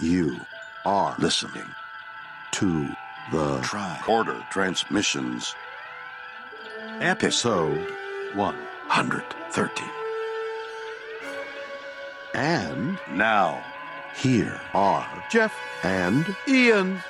You are listening to the Tricorder Transmissions, episode 130. And now, here are Jeff and Ian.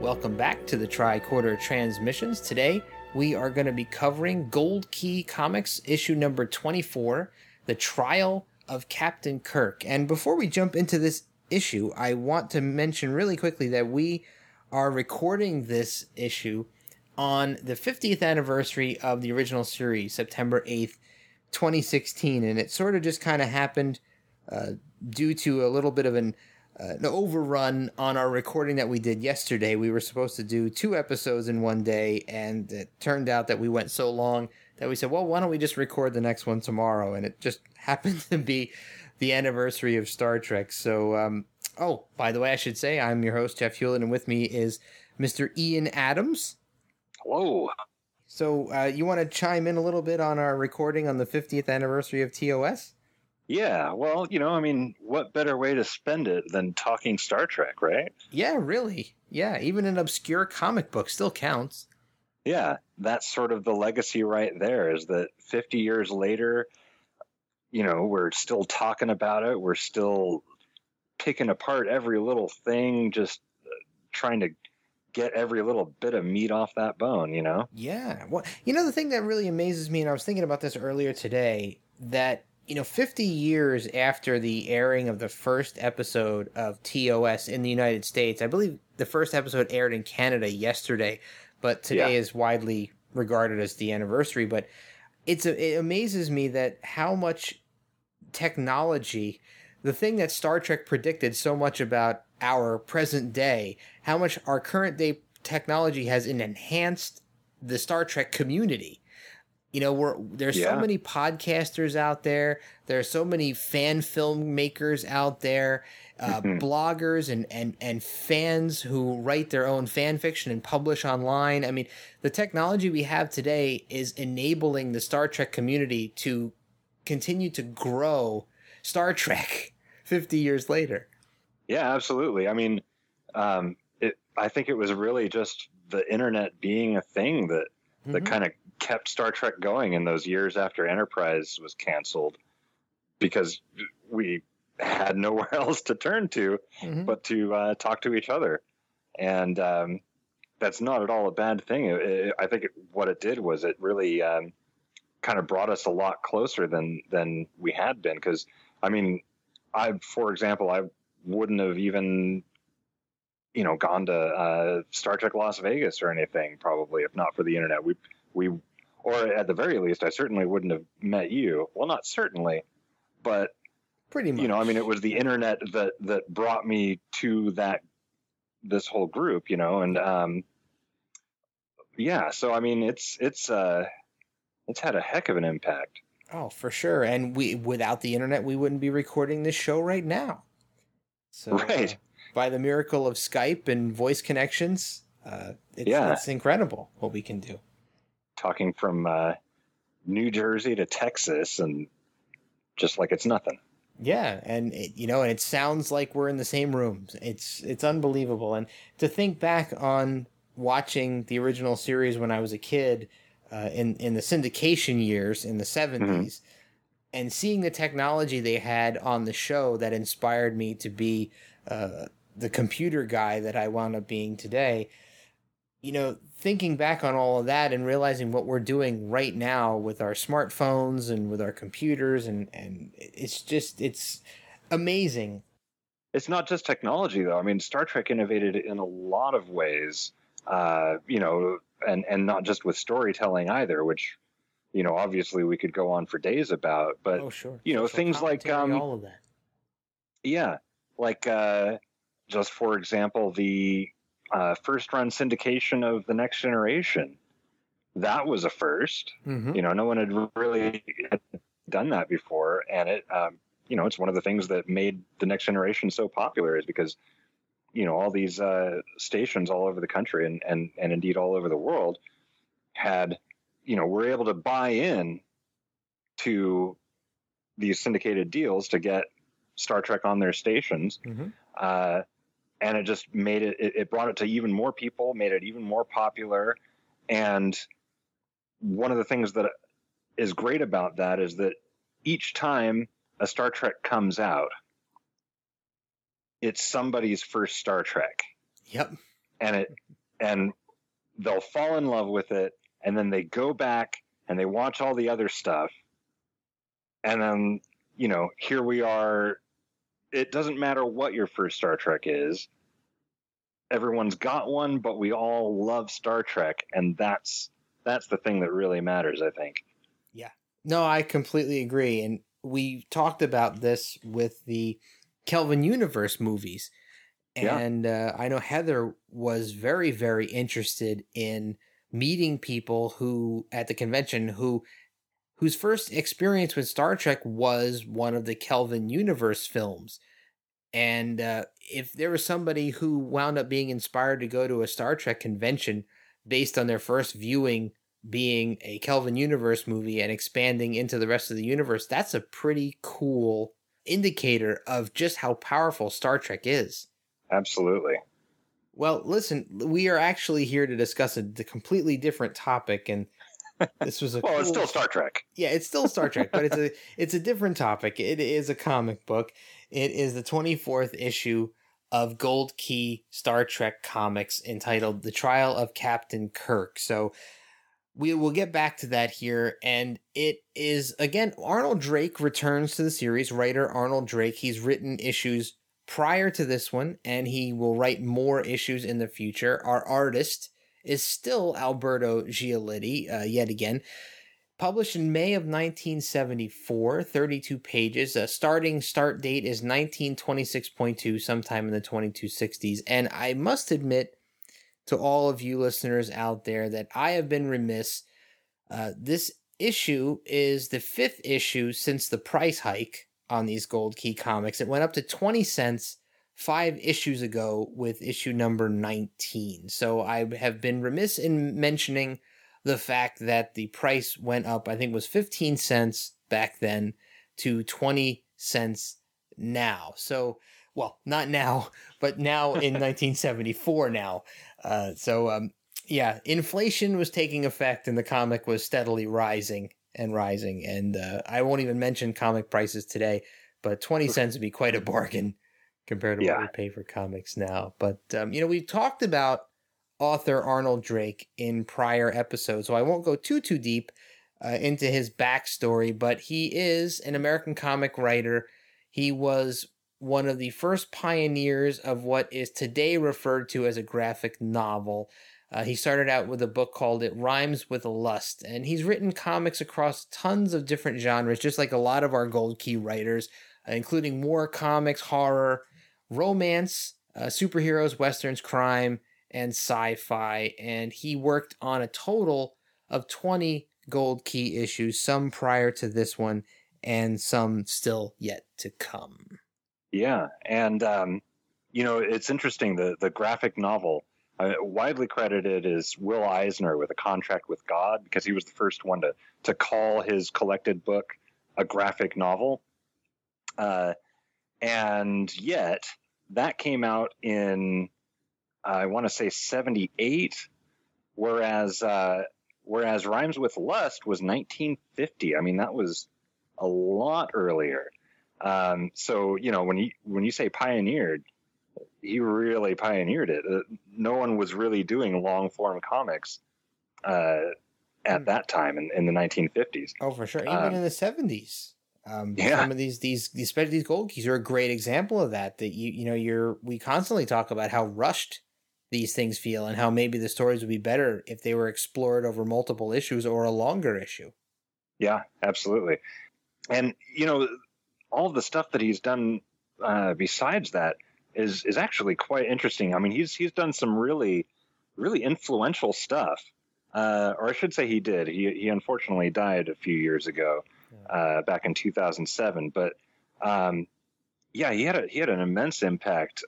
Welcome back to the Tricorder Transmissions. Today, we are going to be covering Gold Key Comics, issue number 24, The Trial of Captain Kirk. And before we jump into this issue, I want to mention really quickly that we are recording this issue on the 50th anniversary of the original series, September 8th, 2016. And it sort of just kind of happened due to a little bit of an overrun on our recording that we did yesterday. We were supposed to do two episodes in one day, and it turned out that we went so long that we said, well, why don't we just record the next one tomorrow? And it just happened to be the anniversary of Star Trek. So, by the way, I should say I'm your host, Jeff Hewlett, and with me is Mr. Ian Adams. Hello. So you want to chime in a little bit on our recording on the 50th anniversary of TOS? Yeah, well, what better way to spend it than talking Star Trek, right? Yeah, really. Yeah, even an obscure comic book still counts. Yeah, that's sort of the legacy right there, is that 50 years later, we're still talking about it. We're still picking apart every little thing, just trying to get every little bit of meat off that bone, Yeah. Well, the thing that really amazes me, and I was thinking about this earlier today, that 50 years after the airing of the first episode of TOS in the United States, I believe the first episode aired in Canada yesterday, but today is widely regarded as the anniversary. But it amazes me that how much technology, the thing that Star Trek predicted so much about our present day, how much our current day technology has enhanced the Star Trek community. There's so many podcasters out there. There are so many fan film makers out there, bloggers and fans who write their own fan fiction and publish online. I mean, the technology we have today is enabling the Star Trek community to continue to grow Star Trek 50 years later. Yeah, absolutely. I mean, I think it was really just the internet being a thing that kind of kept Star Trek going in those years after Enterprise was canceled, because we had nowhere else to turn to but to talk to each other. And that's not at all a bad thing. I think what it did was it really kind of brought us a lot closer than we had been. Because, for example, I wouldn't have even gone to Star Trek Las Vegas or anything, probably, if not for the internet. We or at the very least, I certainly wouldn't have met you. Well, not certainly, but pretty much. It was the internet that brought me to this whole group, and so it's had a heck of an impact. Oh, for sure. And without the internet, we wouldn't be recording this show right now. So, right. By the miracle of Skype and voice connections, it's incredible what we can do. Talking from New Jersey to Texas, and just like it's nothing. Yeah, and it sounds like we're in the same room. It's unbelievable. And to think back on watching the original series when I was a kid, in the syndication years in the 70s, and seeing the technology they had on the show that inspired me to be the computer guy that I wound up being today. Thinking back on all of that and realizing what we're doing right now with our smartphones and with our computers, and it's amazing. It's not just technology, though. Star Trek innovated in a lot of ways, and not just with storytelling either, which, obviously we could go on for days about. But, things like all of that. Yeah. Like just, for example, the first run syndication of The Next Generation. That was a first. No one had really done that before, and it you know, it's one of the things that made The Next Generation so popular, is because, you know, all these stations all over the country and indeed all over the world had, you know, were able to buy in to these syndicated deals to get Star Trek on their stations. Mm-hmm. And it just made it, it brought it to even more people, made it even more popular. And one of the things that is great about that is that each time a Star Trek comes out, it's somebody's first Star Trek. Yep. And it, and they'll fall in love with it, and then they go back and they watch all the other stuff. And then, you know, here we are. It doesn't matter what your first Star Trek is. Everyone's got one, but we all love Star Trek. And that's the thing that really matters, I think. Yeah. No, I completely agree. And we talked about this with the Kelvin Universe movies. And yeah. I know Heather was very, very interested in meeting people who at the convention whose first experience with Star Trek was one of the Kelvin Universe films. And if there was somebody who wound up being inspired to go to a Star Trek convention based on their first viewing being a Kelvin Universe movie and expanding into the rest of the universe, that's a pretty cool indicator of just how powerful Star Trek is. Absolutely. Well, listen, we are actually here to discuss a completely different topic, and this was a well, cool... it's still Star Trek. Yeah, it's still Star Trek, but it's a different topic. It is a comic book. It is the 24th issue of Gold Key Star Trek Comics, entitled The Trial of Captain Kirk. So we will get back to that here. And it is, again, Arnold Drake returns to the series. Writer Arnold Drake. He's written issues prior to this one, and he will write more issues in the future. Our artist is still Alberto Giolitti, yet again. Published in May of 1974, 32 pages. Start date is 1926.2, sometime in the 2260s. And I must admit to all of you listeners out there that I have been remiss. This issue is the fifth issue since the price hike on these Gold Key comics. It went up to 20 cents 5 issues ago with issue number 19. So I have been remiss in mentioning the fact that the price went up, I think it was 15 cents back then to 20 cents now. So, well, not now, but now in 1974 now. So, inflation was taking effect and the comic was steadily rising. And I won't even mention comic prices today, but 20 cents would be quite a bargain compared to what we pay for comics now. But, you know, we've talked about author Arnold Drake in prior episodes, so I won't go too deep into his backstory, but he is an American comic writer. He was one of the first pioneers of what is today referred to as a graphic novel. He started out with a book called It Rhymes with Lust, and he's written comics across tons of different genres, just like a lot of our Gold Key writers, including war comics, horror, romance, superheroes, westerns, crime, and sci-fi. And he worked on a total of 20 Gold Key issues, some prior to this one and some still yet to come. Yeah. And, you know, it's interesting, the graphic novel, widely credited is Will Eisner with A Contract with God, because he was the first one to call his collected book a graphic novel. And yet that came out in, I want to say 78, whereas Rhymes with Lust was 1950. I mean, that was a lot earlier. So, you know, when you say pioneered, he really pioneered it. No one was really doing long form comics, at that time in the 1950s. Oh, for sure. Even in the '70s. Some of these especially these Gold Keys are a great example of that. That we constantly talk about how rushed these things feel and how maybe the stories would be better if they were explored over multiple issues or a longer issue. Yeah, absolutely. And you know, all the stuff that he's done besides that is actually quite interesting. I mean, he's done some really, really influential stuff. Or I should say he did. He unfortunately died a few years ago. Back in 2007, but yeah, he had an immense impact.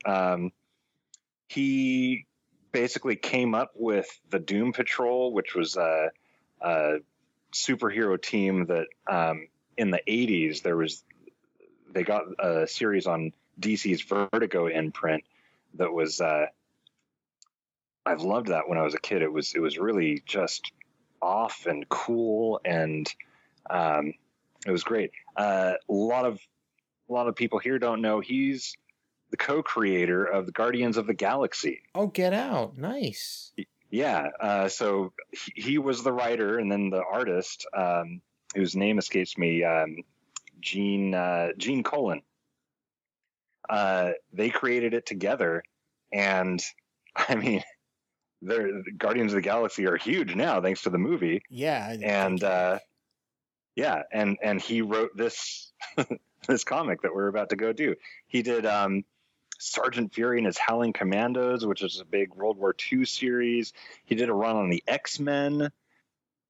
He basically came up with the Doom Patrol, which was a superhero team that in the 80s they got a series on DC's Vertigo imprint that was I've loved that when I was a kid. It was really just off and cool, and it was great. A lot of people here don't know he's the co-creator of the Guardians of the Galaxy. Oh, get out. Nice. Yeah. So he was the writer, and then the artist, whose name escapes me, Gene Colon. They created it together, and I mean, the Guardians of the Galaxy are huge now thanks to the movie. Yeah. And yeah, and he wrote this this comic that we're about to go do. He did Sergeant Fury and his Howling Commandos, which is a big World War II series. He did a run on the X-Men.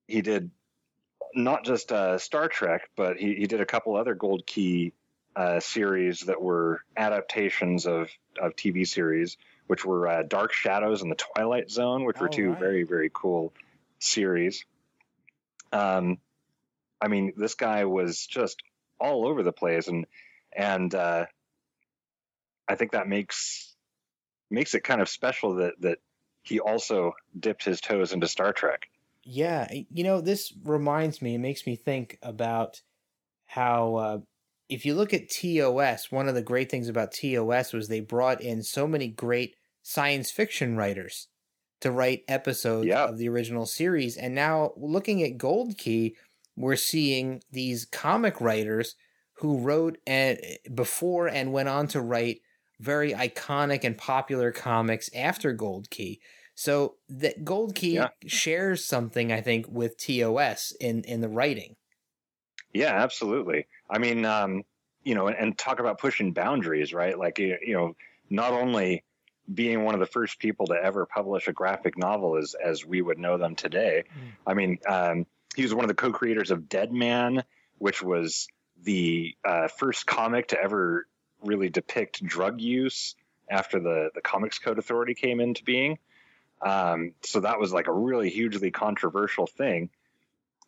He did not just Star Trek, but he did a couple other Gold Key series that were adaptations of TV series, which were Dark Shadows and the Twilight Zone, which were two very, very cool series. I mean, this guy was just all over the place, and I think that makes it kind of special that he also dipped his toes into Star Trek. Yeah, you know, this reminds me, it makes me think about how if you look at TOS, one of the great things about TOS was they brought in so many great science fiction writers to write episodes of the original series. And now looking at Gold Key, we're seeing these comic writers who wrote before and went on to write very iconic and popular comics after Gold Key. So that Gold Key shares something, I think, with TOS in the writing. Yeah, absolutely. I mean, you know, and talk about pushing boundaries, right? Like, you know, not only being one of the first people to ever publish a graphic novel as we would know them today. Mm. I mean, he was one of the co-creators of Dead Man, which was the first comic to ever really depict drug use after the Comics Code Authority came into being. So that was like a really hugely controversial thing.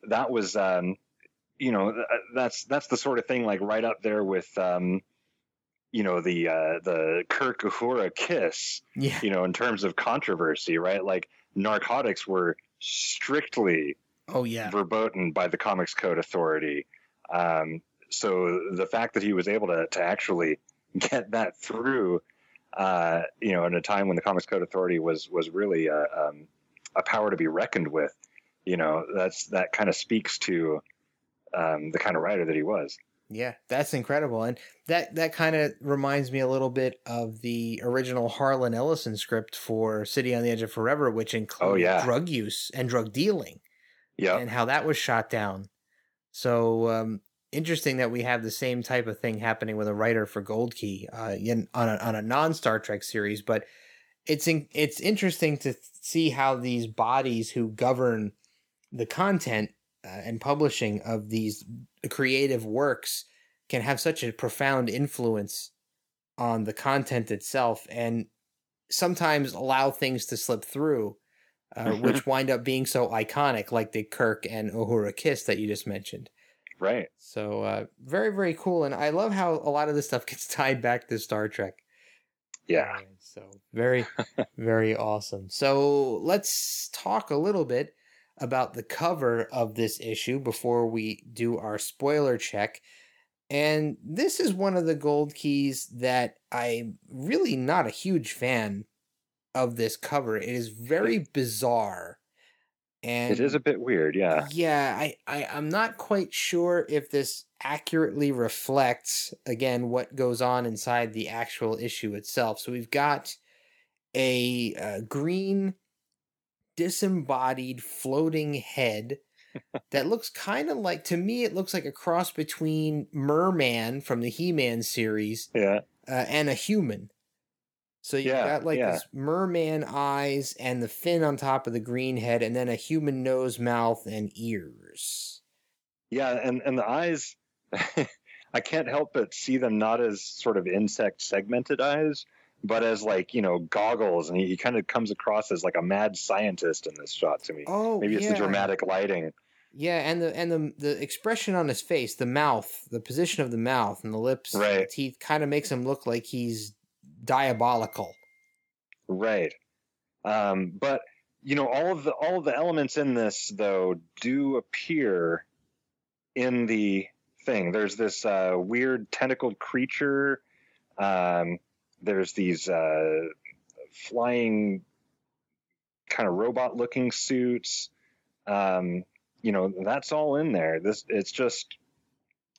That was, you know, that's the sort of thing like right up there with, you know, the Kirk Uhura kiss, you know, in terms of controversy, right? Like narcotics were strictly verboten by the Comics Code Authority. So the fact that he was able to actually get that through, you know, at a time when the Comics Code Authority was really a power to be reckoned with, you know, that kind of speaks to the kind of writer that he was. Yeah, that's incredible. And that kind of reminds me a little bit of the original Harlan Ellison script for City on the Edge of Forever, which included drug use and drug dealing. Yeah, and how that was shot down. So interesting that we have the same type of thing happening with a writer for Gold Key on a non-Star Trek series. But it's interesting to see how these bodies who govern the content and publishing of these creative works can have such a profound influence on the content itself, and sometimes allow things to slip through. Which wind up being so iconic, like the Kirk and Uhura kiss that you just mentioned. Right. So very, very cool. And I love how a lot of this stuff gets tied back to Star Trek. Yeah. So very, very awesome. So let's talk a little bit about the cover of this issue before we do our spoiler check. And this is one of the Gold Keys that I'm really not a huge fan of this cover. It is very bizarre. And it is a bit weird, yeah. Yeah, I'm not quite sure if this accurately reflects, again, what goes on inside the actual issue itself. So we've got a green disembodied floating head that looks kind of like, to me, it looks like a cross between Merman from the He-Man series and a human. So you've got like this merman eyes and the fin on top of the green head, and then a human nose, mouth, and ears. Yeah, and the eyes, I I can't help but see them not as sort of insect segmented eyes, but as like, you know, goggles, and he kind of comes across as like a mad scientist in this shot to me. Oh, maybe it's the dramatic lighting. Yeah, and the expression on his face, the mouth, the position of the mouth and the lips, right, and the teeth kind of makes him look like he's diabolical. Right. But you know, all of the elements in this though do appear in the thing. There's this weird tentacled creature. There's these flying kind of robot looking suits. You know, that's all in there. It's just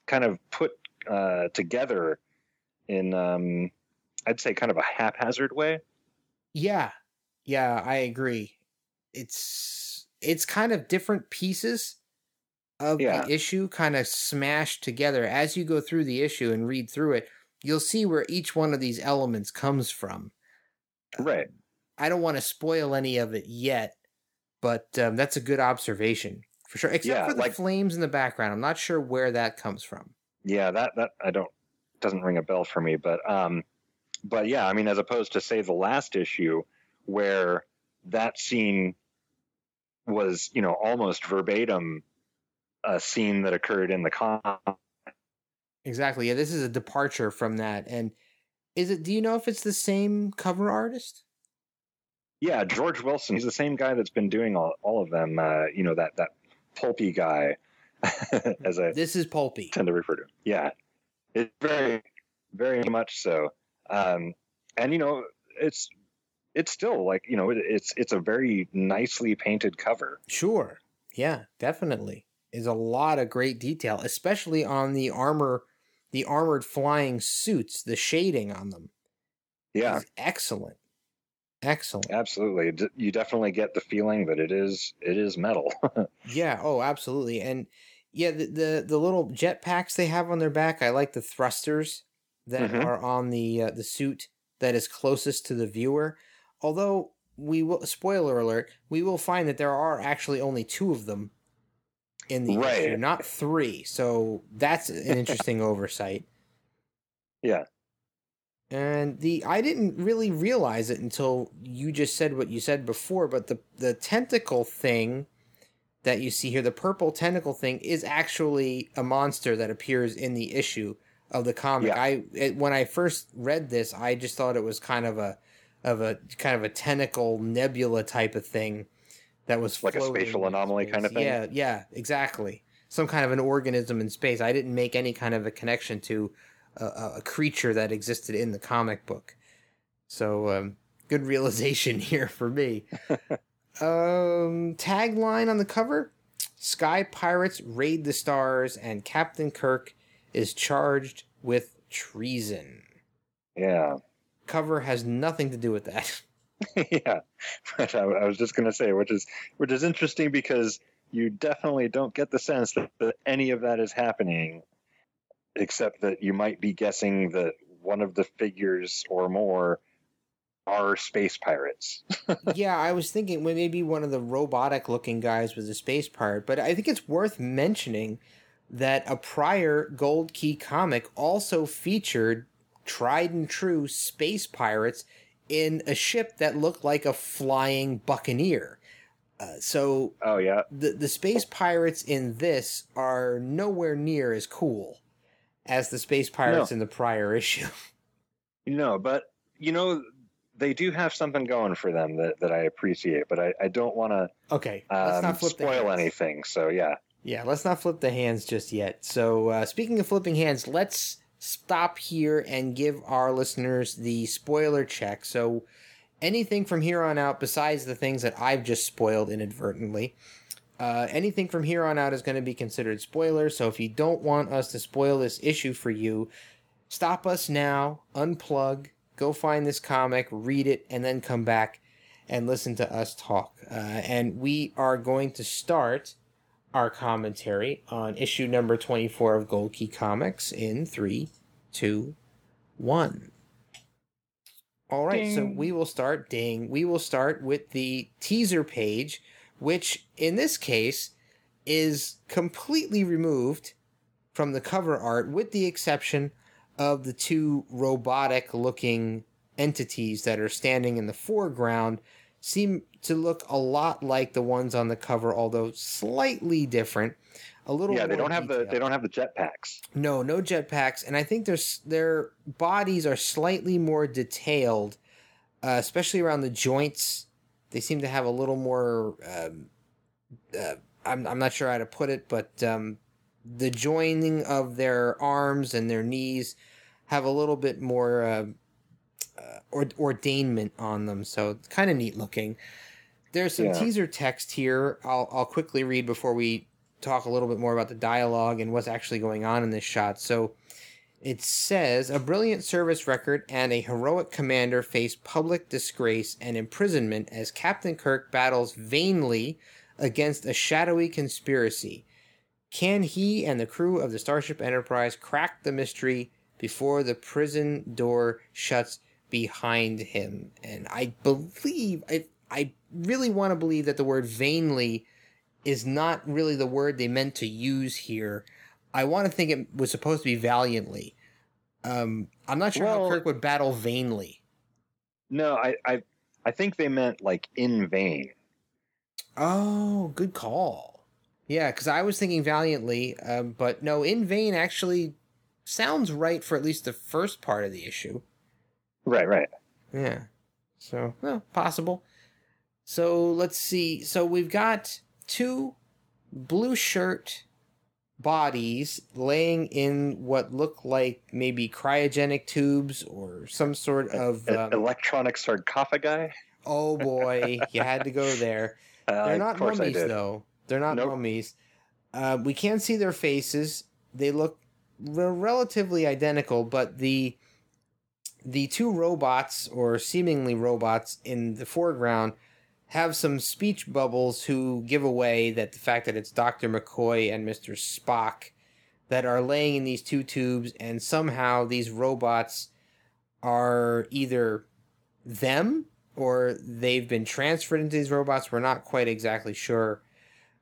kind of put together in, I'd say, kind of a haphazard way. Yeah. Yeah, I agree. It's kind of different pieces of the issue kind of smashed together. As you go through the issue and read through it, you'll see where each one of these elements comes from. Right. I don't want to spoil any of it yet, but that's a good observation. For sure, except for the flames in the background. I'm not sure where that comes from. Yeah, that doesn't ring a bell for me, but yeah, I mean, as opposed to say the last issue where that scene was, you know, almost verbatim a scene that occurred in the comic. Exactly. Yeah, this is a departure from that. And is it? Do you know if it's the same cover artist? Yeah, George Wilson. He's the same guy that's been doing all of them. You know, that pulpy guy, as I this is pulpy tend to refer to him. Yeah, it's very, very much so. And you know, it's still like, you know, it's a very nicely painted cover. Sure. Yeah, definitely. Is a lot of great detail, especially on the armor, the armored flying suits, the shading on them. Yeah. Is excellent. Excellent. Absolutely. You definitely get the feeling that it is metal. Yeah. Oh, absolutely. And yeah, the little jet packs they have on their back. I like the thrusters that are on the suit that is closest to the viewer. Although we will, spoiler alert, we will find that there are actually only two of them in the issue, not three. So that's an interesting oversight. Yeah. And I didn't really realize it until you just said what you said before, but the tentacle thing that you see here, the purple tentacle thing, is actually a monster that appears in the issue of the comic. Yeah. When I first read this, I just thought it was kind of a tentacle nebula type of thing that was like floating, a spatial anomaly kind of thing. Yeah, yeah, exactly. Some kind of an organism in space. I didn't make any kind of a connection to a creature that existed in the comic book. So good realization here for me. Tagline on the cover: Sky pirates raid the stars and Captain Kirk is charged with treason. Yeah. Cover has nothing to do with that. Yeah. I was just going to say, which is interesting because you definitely don't get the sense that any of that is happening, except that you might be guessing that one of the figures or more are space pirates. Yeah, I was thinking maybe one of the robotic-looking guys was a space pirate, but I think it's worth mentioning that a prior Gold Key comic also featured tried-and-true space pirates in a ship that looked like a flying buccaneer. Oh, yeah. The space pirates in this are nowhere near as cool as the space pirates in the prior issue. No, but, you know, they do have something going for them that I appreciate, but I don't want to let's not spoil anything, so yeah. Yeah, let's not flip the hands just yet. So speaking of flipping hands, let's stop here and give our listeners the spoiler check. So anything from here on out, besides the things that I've just spoiled inadvertently, anything from here on out is going to be considered spoiler. So if you don't want us to spoil this issue for you, stop us now, unplug, go find this comic, read it, and then come back and listen to us talk. And we are going to start our commentary on issue number 24 of Gold Key Comics in 3, 2, 1. All right. Ding. So we will start. Ding. We will start with the teaser page, which in this case is completely removed from the cover art, with the exception of the two robotic-looking entities that are standing in the foreground, seem to look a lot like the ones on the cover, although slightly different. A little more they don't have the jetpacks. No jetpacks, and I think their bodies are slightly more detailed, especially around the joints. They seem to have a little more. I'm not sure how to put it, but the joining of their arms and their knees have a little bit more. Ordainment on them, so it's kind of neat looking. There's some teaser text here I'll quickly read before we talk a little bit more about the dialogue and what's actually going on in this shot. So it says, "A brilliant service record and a heroic commander face public disgrace and imprisonment as Captain Kirk battles vainly against a shadowy conspiracy. Can he and the crew of the Starship Enterprise crack the mystery before the prison door shuts behind him?" And I believe, I really want to believe that the word vainly is not really the word they meant to use here. I want to think it was supposed to be valiantly. I'm not sure how Kirk would battle vainly. No, I think they meant like in vain. Oh, good call. Yeah, because I was thinking valiantly, but no, in vain actually sounds right for at least the first part of the issue. Right. Yeah. So, well, possible. So, let's see. So, we've got two blue shirt bodies laying in what look like maybe cryogenic tubes or some sort of... electronic sarcophagi? Oh, boy. You had to go there. They're not mummies, though. They're not mummies. We can't see their faces. They look relatively identical, but the two robots, or seemingly robots, in the foreground have some speech bubbles who give away that the fact that it's Dr. McCoy and Mr. Spock that are laying in these two tubes, and somehow these robots are either them or they've been transferred into these robots. We're not quite exactly sure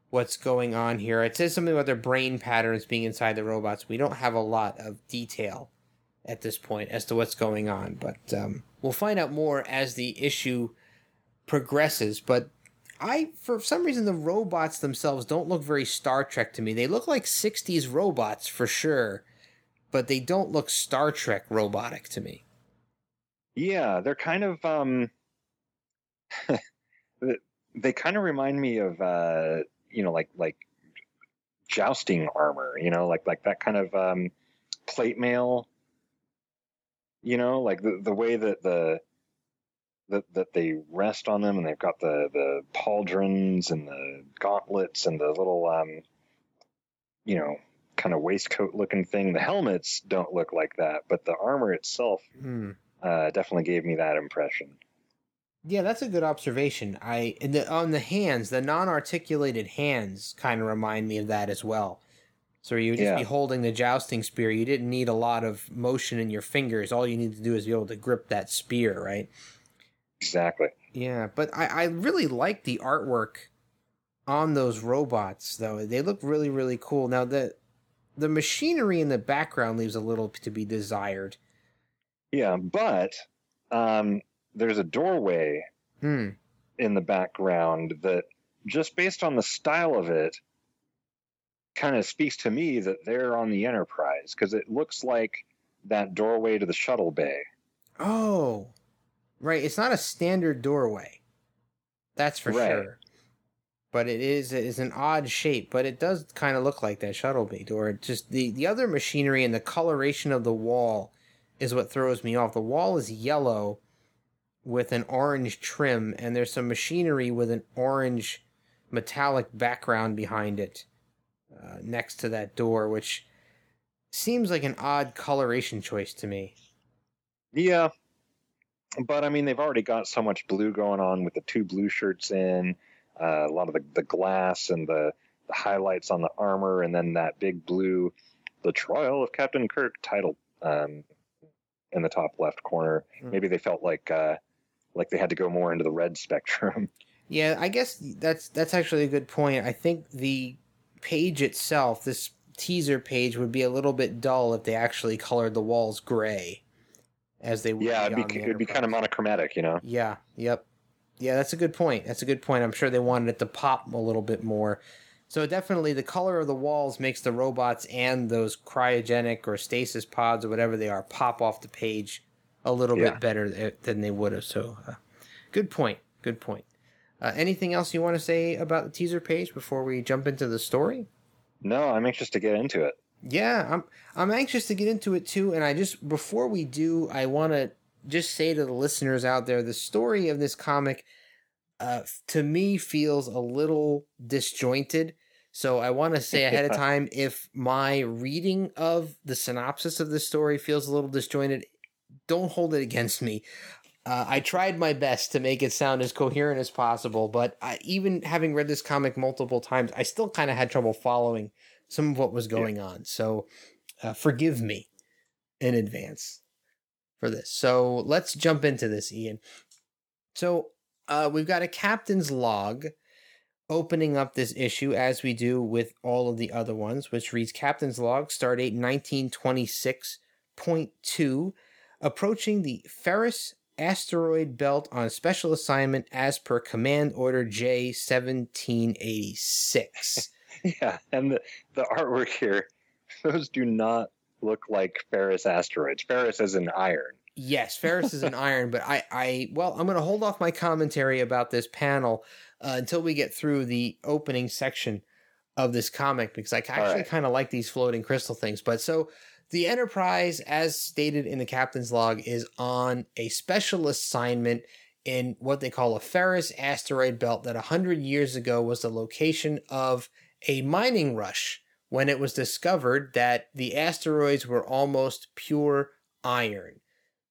what's going on here. It says something about their brain patterns being inside the robots. We don't have a lot of detail at this point as to what's going on, but we'll find out more as the issue progresses. But for some reason, the robots themselves don't look very Star Trek to me. They look like 60s robots for sure, but they don't look Star Trek robotic to me. Yeah, they're kind of, they kind of remind me of, like jousting armor, like that kind of plate mail. Like the way that that they rest on them, and they've got the pauldrons and the gauntlets and the little, kind of waistcoat-looking thing. The helmets don't look like that, but the armor itself definitely gave me that impression. Yeah, that's a good observation. On the hands, the non-articulated hands kind of remind me of that as well. So you would just be holding the jousting spear. You didn't need a lot of motion in your fingers. All you need to do is be able to grip that spear, right? Exactly. Yeah, but I really like the artwork on those robots, though. They look really, really cool. Now, the machinery in the background leaves a little to be desired. Yeah, but there's a doorway in the background that, just based on the style of it, kind of speaks to me that they're on the Enterprise, because it looks like that doorway to the shuttle bay. Oh, right. It's not a standard doorway. That's for sure. But it is an odd shape, but it does kind of look like that shuttle bay door. Just the other machinery and the coloration of the wall is what throws me off. The wall is yellow with an orange trim, and there's some machinery with an orange metallic background behind it. Next to that door, which seems like an odd coloration choice to me. Yeah, but I mean, they've already got so much blue going on with the two blue shirts in, a lot of the glass and the highlights on the armor, and then that big blue, "The Trial of Captain Kirk" title in the top left corner. Mm. Maybe they felt like they had to go more into the red spectrum. Yeah, I guess that's actually a good point. I think the page itself, this teaser page would be a little bit dull if they actually colored the walls gray, as they would. Yeah, it'd be kind of monochromatic, you know. Yeah. Yep. Yeah, that's a good point. I'm sure they wanted it to pop a little bit more. So definitely the color of the walls makes the robots and those cryogenic or stasis pods or whatever they are pop off the page a little bit better than they would have. So good point. Good point. Anything else you want to say about the teaser page before we jump into the story? No, I'm anxious to get into it. Yeah, I'm anxious to get into it too. And I just, before we do, I want to just say to the listeners out there, the story of this comic to me feels a little disjointed. So I want to say ahead of time, if my reading of the synopsis of the story feels a little disjointed, don't hold it against me. I tried my best to make it sound as coherent as possible, but even having read this comic multiple times, I still kind of had trouble following some of what was going on. So forgive me in advance for this. So let's jump into this, Ian. So we've got a captain's log opening up this issue, as we do with all of the other ones, which reads, Captain's Log, Stardate 1926.2, approaching the Ferris asteroid belt on special assignment as per command order J-1786. Yeah, and the artwork here, those do not look like ferrous asteroids. Ferrous is an iron. Yes, ferrous is an iron, but I'm going to hold off my commentary about this panel until we get through the opening section of this comic, because I actually kind of like these floating crystal things. But so the Enterprise, as stated in the captain's log, is on a special assignment in what they call a ferrous asteroid belt that 100 years ago was the location of a mining rush when it was discovered that the asteroids were almost pure iron.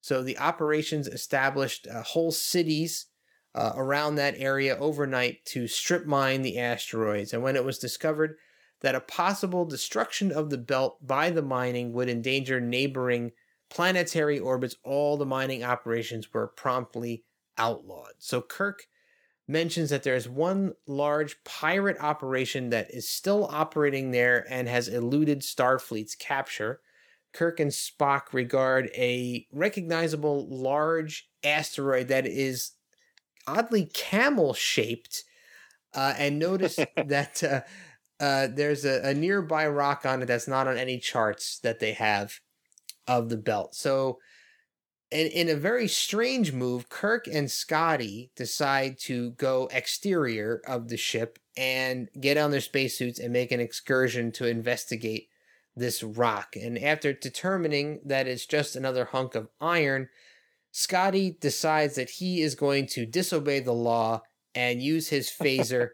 So the operations established whole cities around that area overnight to strip mine the asteroids. And when it was discovered that a possible destruction of the belt by the mining would endanger neighboring planetary orbits, all the mining operations were promptly outlawed. So Kirk mentions that there's one large pirate operation that is still operating there and has eluded Starfleet's capture. Kirk and Spock regard a recognizable large asteroid that is oddly camel-shaped and notice that there's a nearby rock on it that's not on any charts that they have of the belt. So in a very strange move, Kirk and Scotty decide to go exterior of the ship and get on their spacesuits and make an excursion to investigate this rock. And after determining that it's just another hunk of iron, Scotty decides that he is going to disobey the law and use his phaser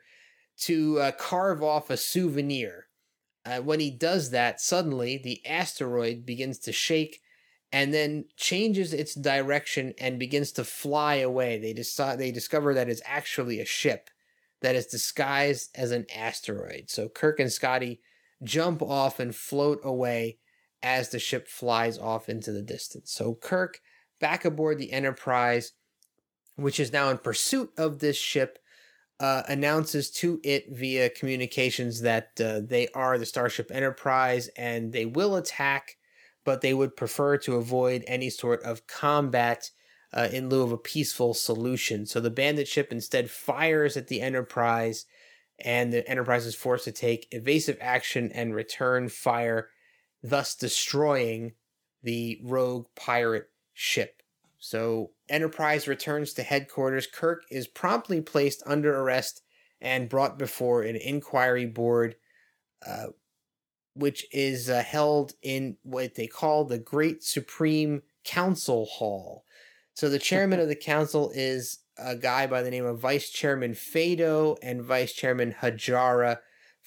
to carve off a souvenir. When he does that, suddenly the asteroid begins to shake and then changes its direction and begins to fly away. They discover that it's actually a ship that is disguised as an asteroid. So Kirk and Scotty jump off and float away as the ship flies off into the distance. So Kirk, back aboard the Enterprise, which is now in pursuit of this ship, announces to it via communications that they are the Starship Enterprise and they will attack, but they would prefer to avoid any sort of combat in lieu of a peaceful solution. So the bandit ship instead fires at the Enterprise, and the Enterprise is forced to take evasive action and return fire, thus destroying the rogue pirate ship. So Enterprise returns to headquarters. Kirk is promptly placed under arrest and brought before an inquiry board, which is held in what they call the Great Supreme Council Hall. So the chairman of the council is a guy by the name of Vice Chairman Fado and Vice Chairman Hajara.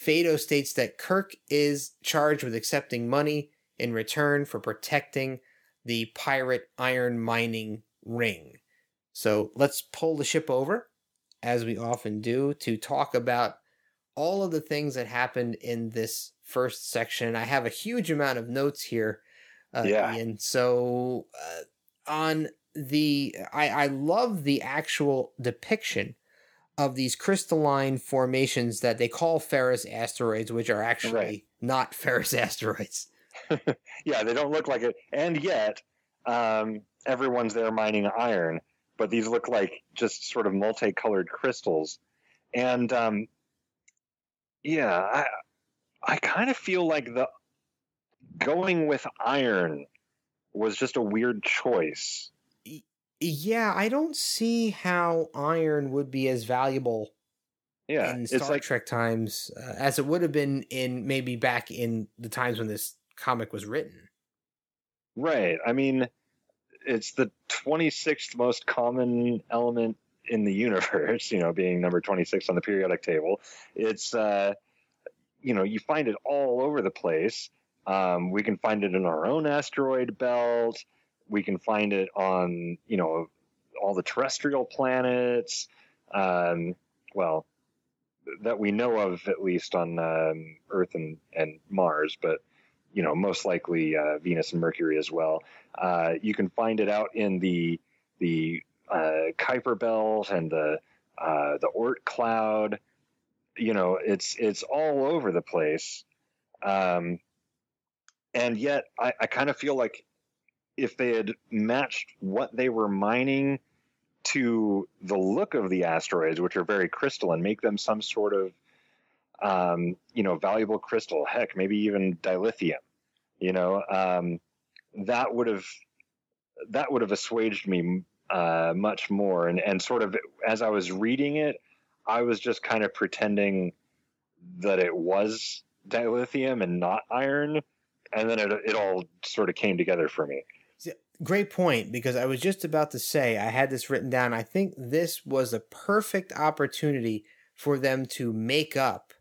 Fado states that Kirk is charged with accepting money in return for protecting the pirate iron mining ring. So let's pull the ship over, as we often do, to talk about all of the things that happened in this first section. I have a huge amount of notes here, Ian. So I love the actual depiction of these crystalline formations that they call ferrous asteroids, which are actually not ferrous asteroids. Yeah, they don't look like it. And yet, everyone's there mining iron, but these look like just sort of multicolored crystals. And, I kind of feel like the going with iron was just a weird choice. Yeah, I don't see how iron would be as valuable in Star Trek times as it would have been in maybe back in the times when this comic was written. Right. I mean, it's the 26th most common element in the universe, being number 26 on the periodic table. It's, you find it all over the place. We can find it in our own asteroid belt. We can find it on, all the terrestrial planets, that we know of, at least on Earth and Mars, but, most likely Venus and Mercury as well. You can find it out in the Kuiper Belt and the Oort Cloud. It's all over the place. And yet I kind of feel like, if they had matched what they were mining to the look of the asteroids, which are very crystalline, make them some sort of, valuable crystal, heck, maybe even dilithium, that would have assuaged me much more. And sort of as I was reading it, I was just kind of pretending that it was dilithium and not iron. And then it all sort of came together for me. Great point, because I was just about to say, I had this written down. I think this was a perfect opportunity for them to make up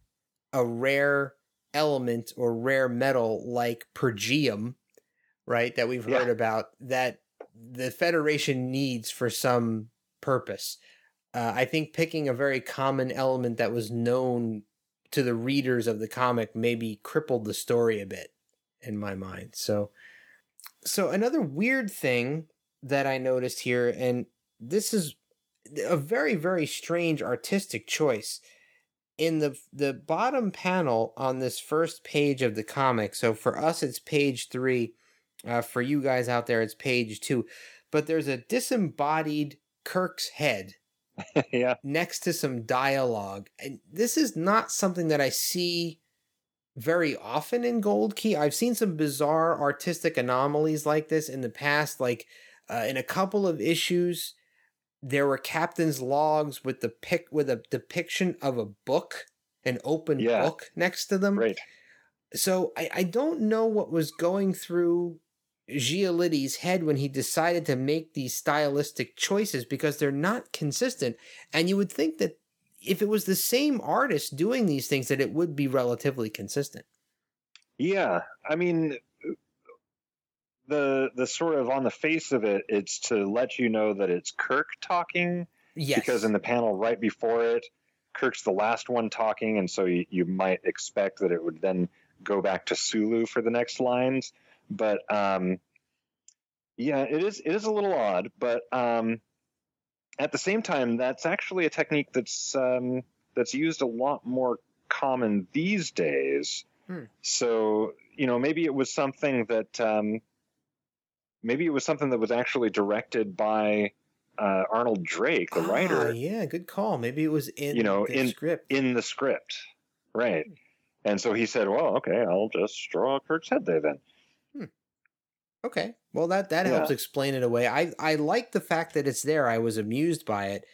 a rare element or rare metal like Progeium, right, that we've heard about, that the Federation needs for some purpose. I think picking a very common element that was known to the readers of the comic maybe crippled the story a bit in my mind. So another weird thing that I noticed here, and this is a very, very strange artistic choice. In the bottom panel on this first page of the comic, so for us it's page 3, for you guys out there it's page 2, but there's a disembodied Kirk's head next to some dialogue. And this is not something that I see very often in Gold Key. I've seen some bizarre artistic anomalies like this in the past. Like in a couple of issues, there were captain's logs with with a depiction of a book, an open book next to them. Right. So I don't know what was going through Giolitti's head when he decided to make these stylistic choices, because they're not consistent. And you would think that if it was the same artist doing these things, that it would be relatively consistent. Yeah. I mean, the sort of on the face of it, it's to let you know that it's Kirk talking. Yes. Because in the panel right before it, Kirk's the last one talking. And so you might expect that it would then go back to Sulu for the next lines. But, it is a little odd, but, at the same time, that's actually a technique that's used a lot more common these days. Hmm. So, maybe it was something that was actually directed by Arnold Drake, the writer. Yeah, good call. Maybe it was in the script. In the script, right? Hmm. And so he said, "Well, okay, I'll just draw Kirk's head there then." Okay. Well, that helps explain it away. I like the fact that it's there. I was amused by it.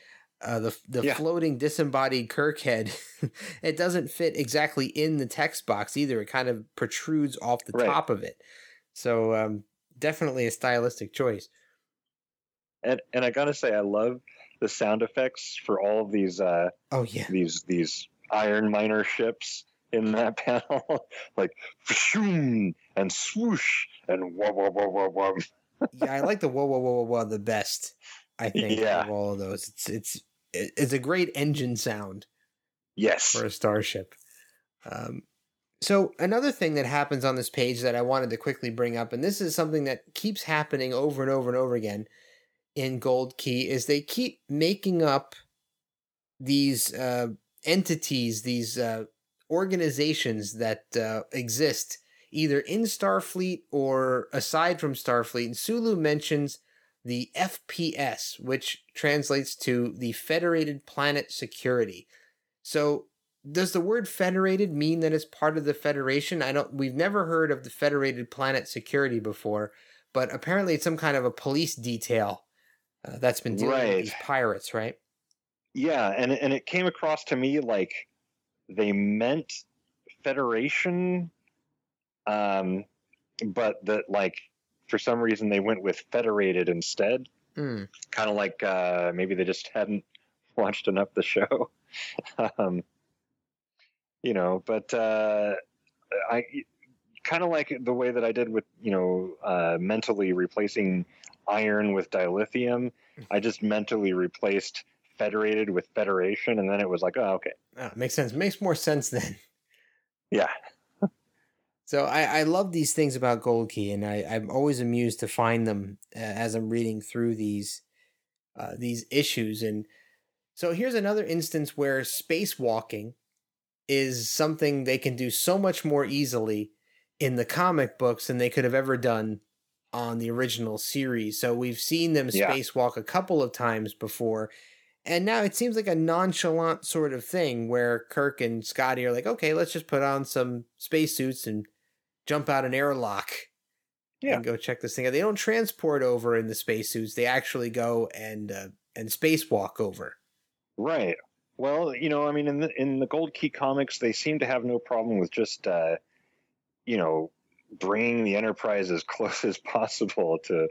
The floating disembodied Kirk head, it doesn't fit exactly in the text box either. It kind of protrudes off the top of it. So definitely a stylistic choice. And I gotta say, I love the sound effects for all of these. These iron miner ships in that panel, like shoom and swoosh and wah wah wah wah wah. Yeah, I like the wah wah wah wah wah the best, I think, of all of those. It's a great engine sound. Yes, for a starship. So another thing that happens on this page that I wanted to quickly bring up, and this is something that keeps happening over and over and over again in Gold Key, is they keep making up these entities, these organizations that exist either in Starfleet or aside from Starfleet. And Sulu mentions the FPS, which translates to the Federated Planet Security. So does the word federated mean that it's part of the Federation? We've never heard of the Federated Planet Security before, but apparently it's some kind of a police detail that's been dealing with these pirates, right? Yeah, and it came across to me like they meant Federation, but that like for some reason they went with Federated instead. Mm. Kind of like maybe they just hadn't watched enough the show, you know. But I kind of like the way that I did with mentally replacing iron with dilithium. I just mentally replaced Federated with Federation, and then it was like, oh, okay. Oh, makes sense. Makes more sense then. Yeah. So I love these things about Gold Key, and I'm always amused to find them as I'm reading through these issues. And so here's another instance where spacewalking is something they can do so much more easily in the comic books than they could have ever done on the original series. So we've seen them spacewalk a couple of times before. And now it seems like a nonchalant sort of thing where Kirk and Scotty are like, okay, let's just put on some spacesuits and jump out an airlock and go check this thing out. They don't transport over in the spacesuits. They actually go and spacewalk over. Right. Well, in the Gold Key comics, they seem to have no problem with just, bringing the Enterprise as close as possible to,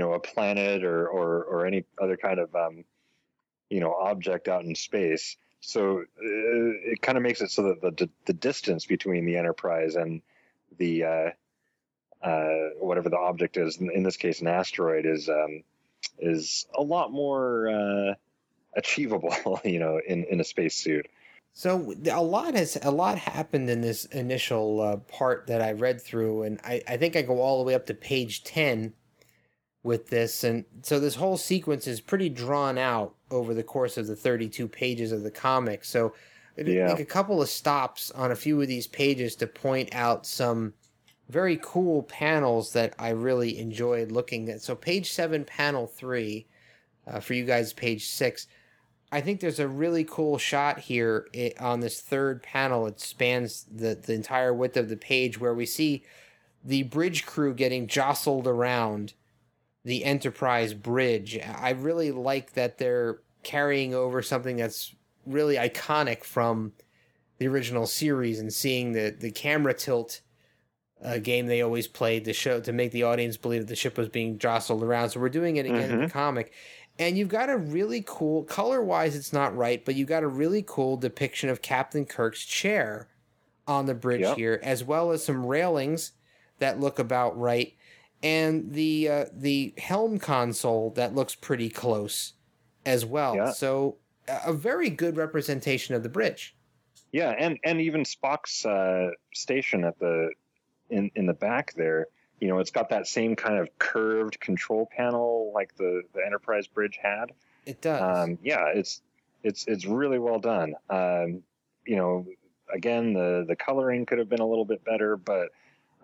a planet or any other kind of, object out in space. So it kind of makes it so that the distance between the Enterprise and the whatever the object is, in this case an asteroid, is a lot more achievable, in a spacesuit. So a lot happened in this initial part that I read through, and I think I go all the way up to page 10 with this. And so this whole sequence is pretty drawn out over the course of the 32 pages of the comic. So I think a couple of stops on a few of these pages to point out some very cool panels that I really enjoyed looking at. So page 7, panel 3, for you guys, page 6. I think there's a really cool shot here on this third panel. It spans the entire width of the page where we see the bridge crew getting jostled around the Enterprise bridge. I really like that they're carrying over something that's really iconic from the original series and seeing the camera tilt game they always played to show, to make the audience believe that the ship was being jostled around. So we're doing it again in the comic. And you've got a really cool, color-wise it's not right, but you've got a really cool depiction of Captain Kirk's chair on the bridge here, as well as some railings that look about right, and the helm console that looks pretty close as well. Yeah. So a very good representation of the bridge. Yeah, and even Spock's station at in the back there. It's got that same kind of curved control panel like the Enterprise bridge had. It does. It's really well done. Again, the coloring could have been a little bit better, but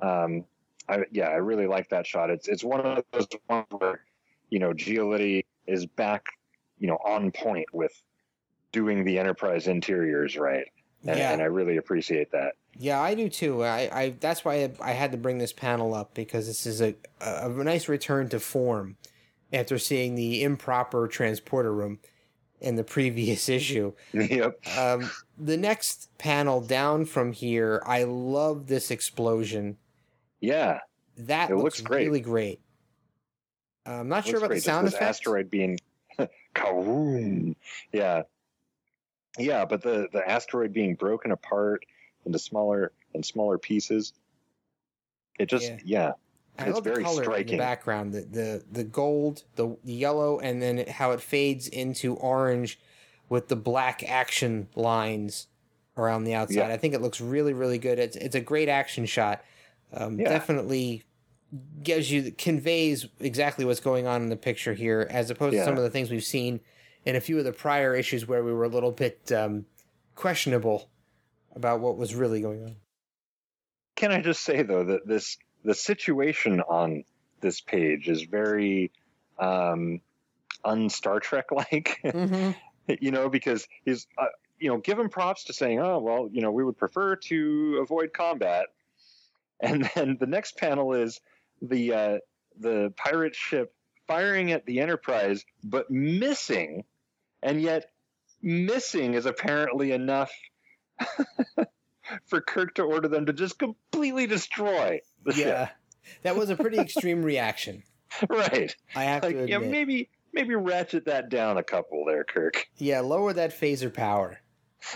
I really like that shot. It's one of those ones where, Giolitti is back, on point with doing the Enterprise interiors right. And I really appreciate that. Yeah, I do too. I that's why I had to bring this panel up, because this is a nice return to form after seeing the improper transporter room in the previous issue. Yep. The next panel down from here, I love this explosion. Yeah, that looks great. Really great. I'm not sure about the sound effects. Asteroid being kawoom. Yeah, but the asteroid being broken apart into smaller and smaller pieces. It just, I love the color striking in the background, the gold, the yellow, and then how it fades into orange with the black action lines around the outside. Yeah. I think it looks really, really good. It's a great action shot. Definitely conveys exactly what's going on in the picture here, as opposed to some of the things we've seen in a few of the prior issues where we were a little bit questionable about what was really going on. Can I just say, though, that the situation on this page is very un-Star Trek-like, mm-hmm. you know, because he's, you know, give him props to saying, oh, well, you know, we would prefer to avoid combat. And then the next panel is the pirate ship firing at the Enterprise, but missing, and yet missing is apparently enough for Kirk to order them to just completely destroy the ship. That was a pretty extreme reaction. Right. I have to admit. Yeah, maybe ratchet that down a couple there, Kirk. Yeah, lower that phaser power.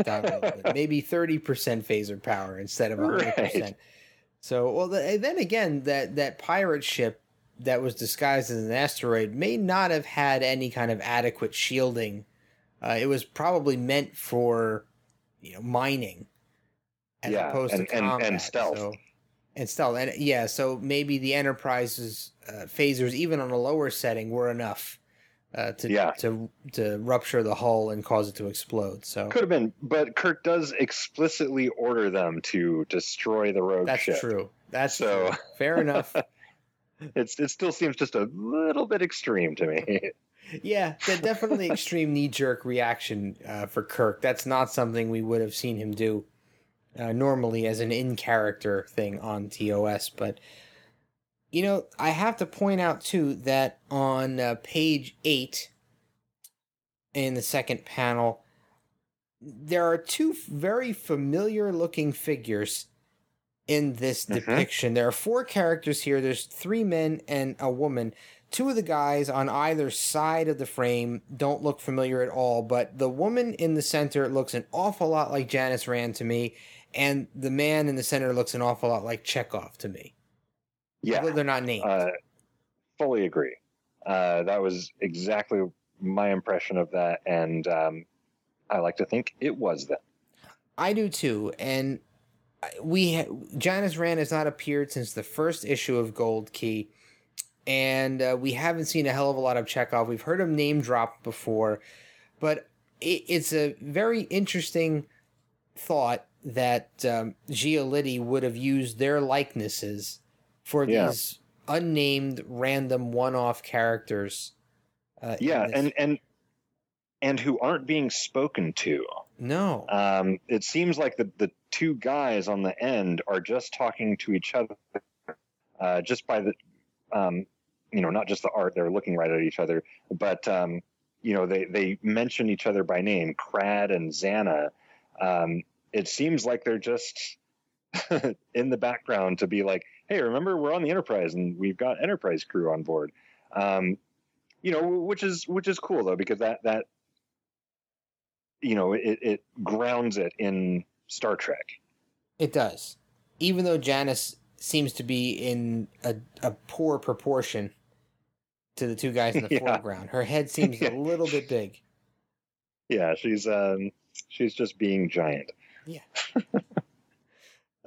Maybe 30% phaser power instead of 100%. Right. So, well, then again, that pirate ship that was disguised as an asteroid may not have had any kind of adequate shielding. It was probably meant for, you know, mining as opposed to combat. And stealth. So, and stealth. And, yeah, so maybe the Enterprise's phasers, even on a lower setting, were enough to rupture the hull and cause it to explode. So could have been, but Kirk does explicitly order them to destroy the rogue ship. That's true. That's so true. Fair enough. It still seems just a little bit extreme to me. Yeah, that definitely extreme knee-jerk reaction for Kirk. That's not something we would have seen him do normally as an in-character thing on TOS, but. You know, I have to point out, too, that on page 8 in the second panel, there are two very familiar-looking figures in this depiction. There are four characters here. There's three men and a woman. Two of the guys on either side of the frame don't look familiar at all, but the woman in the center looks an awful lot like Janice Rand to me, and the man in the center looks an awful lot like Chekhov to me. Yeah, although they're not named. Fully agree. That was exactly my impression of that, and I like to think it was them. I do too, and Janice Rand has not appeared since the first issue of Gold Key, and we haven't seen a hell of a lot of Chekhov. We've heard him name dropped before, but it's a very interesting thought that Giolitti would have used their likenesses for these unnamed, random, one-off characters. And who aren't being spoken to. No. It seems like the two guys on the end are just talking to each other just by the, you know, not just the art, they're looking right at each other, but, you know, they mention each other by name, Crad and Xana. It seems like they're just in the background to be like, hey, remember, we're on the Enterprise and we've got Enterprise crew on board. You know, which is cool, though, because that you know, it grounds it in Star Trek. It does. Even though Janice seems to be in a poor proportion to the two guys in the foreground. Her head seems a little bit big. Yeah, she's just being giant. Yeah.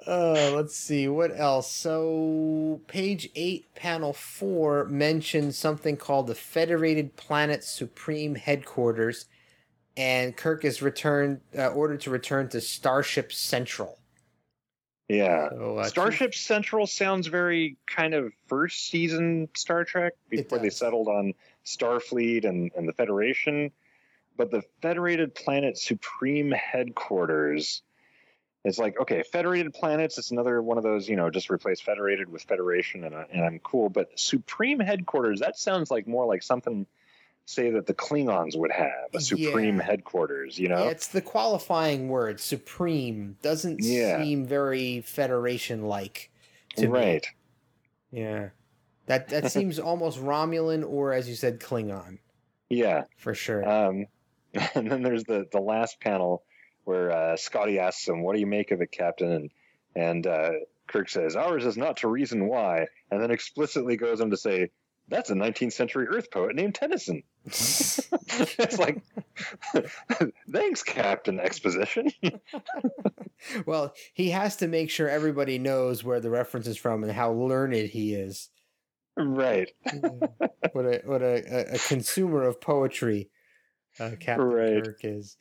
Let's see, what else? So, page 8, panel 4, mentions something called the Federated Planet Supreme Headquarters, and Kirk is ordered to return to Starship Central. Yeah. So, Starship Central sounds very kind of first season Star Trek, before they settled on Starfleet and the Federation. But the Federated Planet Supreme Headquarters... It's like, okay, Federated Planets, it's another one of those, you know, just replace Federated with Federation, and I'm cool. But Supreme Headquarters, that sounds like more like something, say, that the Klingons would have, a Supreme Headquarters, you know? Yeah, it's the qualifying word, Supreme. Doesn't seem very Federation-like to me. Yeah. That seems almost Romulan or, as you said, Klingon. Yeah. For sure. And then there's the last panel, where Scotty asks him, what do you make of it, Captain? And Kirk says, ours is not to reason why. And then explicitly goes on to say, that's a 19th century Earth poet named Tennyson. It's like, thanks, Captain Exposition. Well, he has to make sure everybody knows where the reference is from and how learned he is. Right. What a consumer of poetry. Captain Kirk is.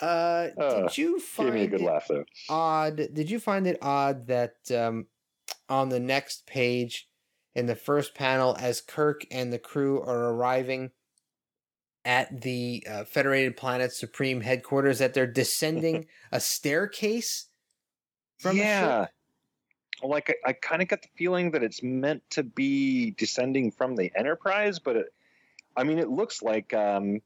Did you find gave me a good laugh, though. Odd? Did you find it odd that on the next page, in the first panel, as Kirk and the crew are arriving at the Federated Planet's Supreme Headquarters, that they're descending a staircase from the ship? Like I kind of got the feeling that it's meant to be descending from the Enterprise, but it looks like the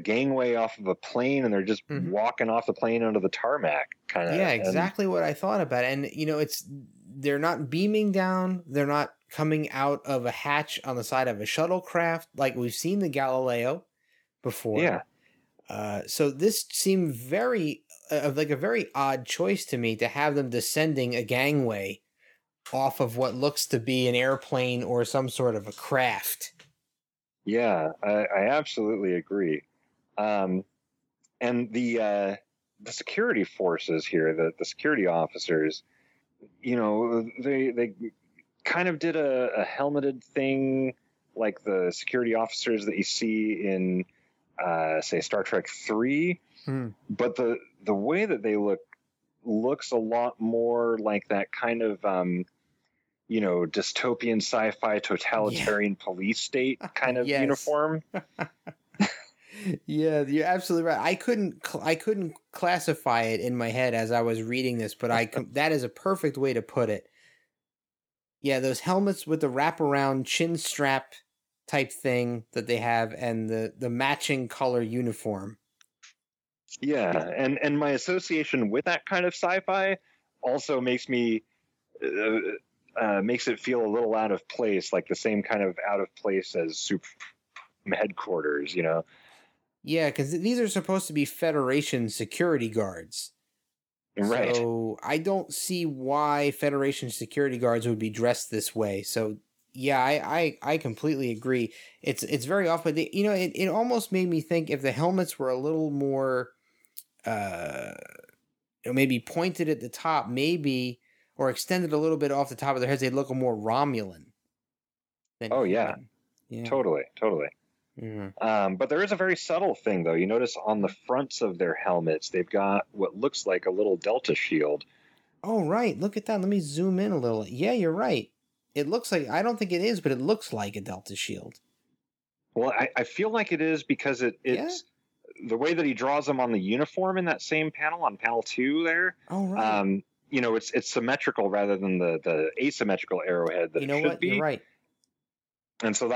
gangway off of a plane, and they're just walking off the plane onto the tarmac, kind of. Yeah, exactly what I thought about it. And they're not beaming down, they're not coming out of a hatch on the side of a shuttlecraft like we've seen the Galileo before. Yeah. So this seemed very like a very odd choice to me, to have them descending a gangway off of what looks to be an airplane or some sort of a craft. Yeah, I absolutely agree. And the security forces here, the security officers, they kind of did a helmeted thing, like the security officers that you see in, say, Star Trek 3. But the way that they looks a lot more like that kind of, dystopian sci-fi totalitarian police state kind of uniform. Yeah, you're absolutely right. I couldn't classify it in my head as I was reading this, but that is a perfect way to put it. Yeah, those helmets with the wraparound chin strap type thing that they have, and the matching color uniform. Yeah, and my association with that kind of sci-fi also makes me makes it feel a little out of place, like the same kind of out of place as Super Headquarters, Yeah, because these are supposed to be Federation security guards. Right. So I don't see why Federation security guards would be dressed this way. So yeah, I completely agree. It's very off, but it almost made me think if the helmets were a little more maybe pointed at the top, maybe, or extended a little bit off the top of their heads, they'd look more Romulan. Oh yeah. Yeah, totally. Mm-hmm. But there is a very subtle thing, though. You notice on the fronts of their helmets, they've got what looks like a little delta shield. Oh, right. Look at that. Let me zoom in a little. Yeah, you're right. It looks like, I don't think it is, but it looks like a delta shield. Well, I feel like it is because it's the way that he draws them on the uniform in that same panel, on panel 2 there. Oh, right. It's symmetrical rather than the asymmetrical arrowhead that it should be. You're right. And so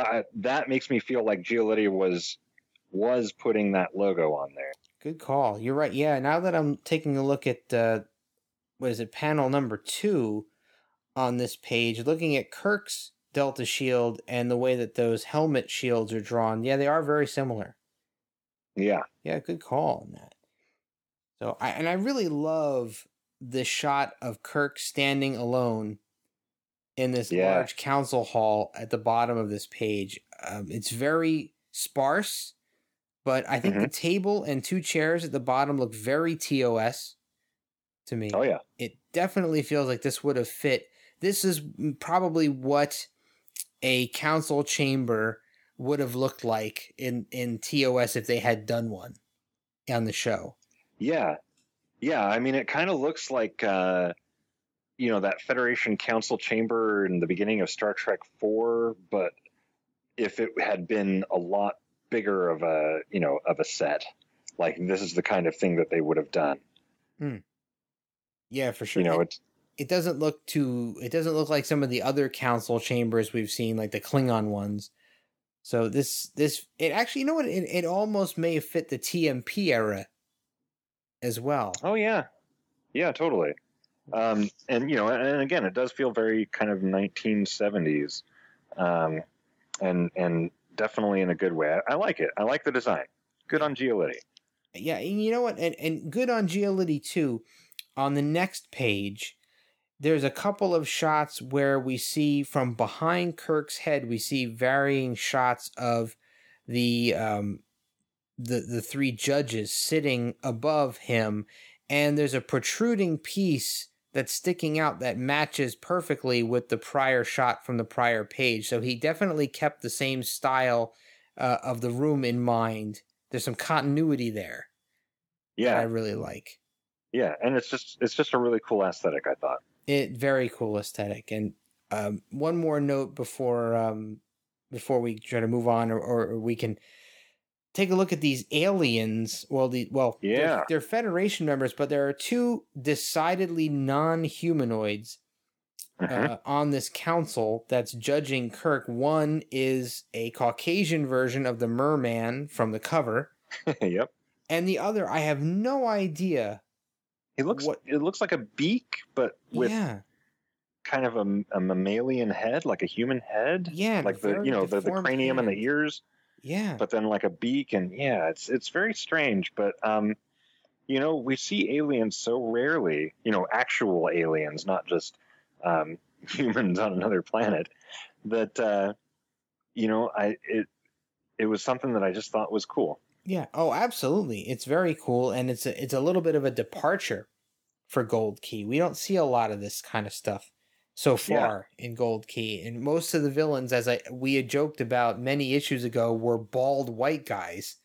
that makes me feel like Giolitti was putting that logo on there. Good call. You're right. Yeah. Now that I'm taking a look at panel number 2 on this page, looking at Kirk's delta shield and the way that those helmet shields are drawn. Yeah, they are very similar. Yeah. Yeah. Good call on that. So I really love the shot of Kirk standing alone in this large council hall at the bottom of this page. It's very sparse, but I think the table and 2 chairs at the bottom look very TOS to me. Oh, yeah. It definitely feels like this would have fit. This is probably what a council chamber would have looked like in TOS if they had done one on the show. Yeah. Yeah, it kind of looks like... that Federation Council chamber in the beginning of Star Trek 4, but if it had been a lot bigger of a set, like this is the kind of thing that they would have done. Mm. Yeah, for sure. It doesn't look like some of the other council chambers we've seen, like the Klingon ones. So this it actually, it almost may have fit the TMP era as well. Oh yeah. Yeah, totally. And again, it does feel very kind of 1970s, and definitely in a good way. I like it. I like the design. Good on Giolitti. Yeah. And you know what? And good on Giolitti too. On the next page, there's a couple of shots where we see from behind Kirk's head, we see varying shots of the 3 judges sitting above him. And there's a protruding piece that's sticking out that matches perfectly with the prior shot from the prior page. So he definitely kept the same style of the room in mind There's some continuity there. Yeah. That I really like. Yeah. And it's just a really cool aesthetic, I thought. Very cool aesthetic. And one more note before we try to move on, or we can take a look at these aliens. They're Federation members, but there are two decidedly non-humanoids on this council that's judging Kirk. One is a Caucasian version of the merman from the cover. Yep. And the other, I have no idea. It looks like a beak, but with kind of a mammalian head, like a human head. Yeah, like the cranium and the ears. Yeah, but then like a beak, and it's very strange. But we see aliens so rarely. Actual aliens, not just humans on another planet. That it was something that I just thought was cool. Yeah. Oh, absolutely. It's very cool, and it's a little bit of a departure for Gold Key. We don't see a lot of this kind of stuff so far in Gold Key, and most of the villains, as we had joked about many issues ago, were bald white guys.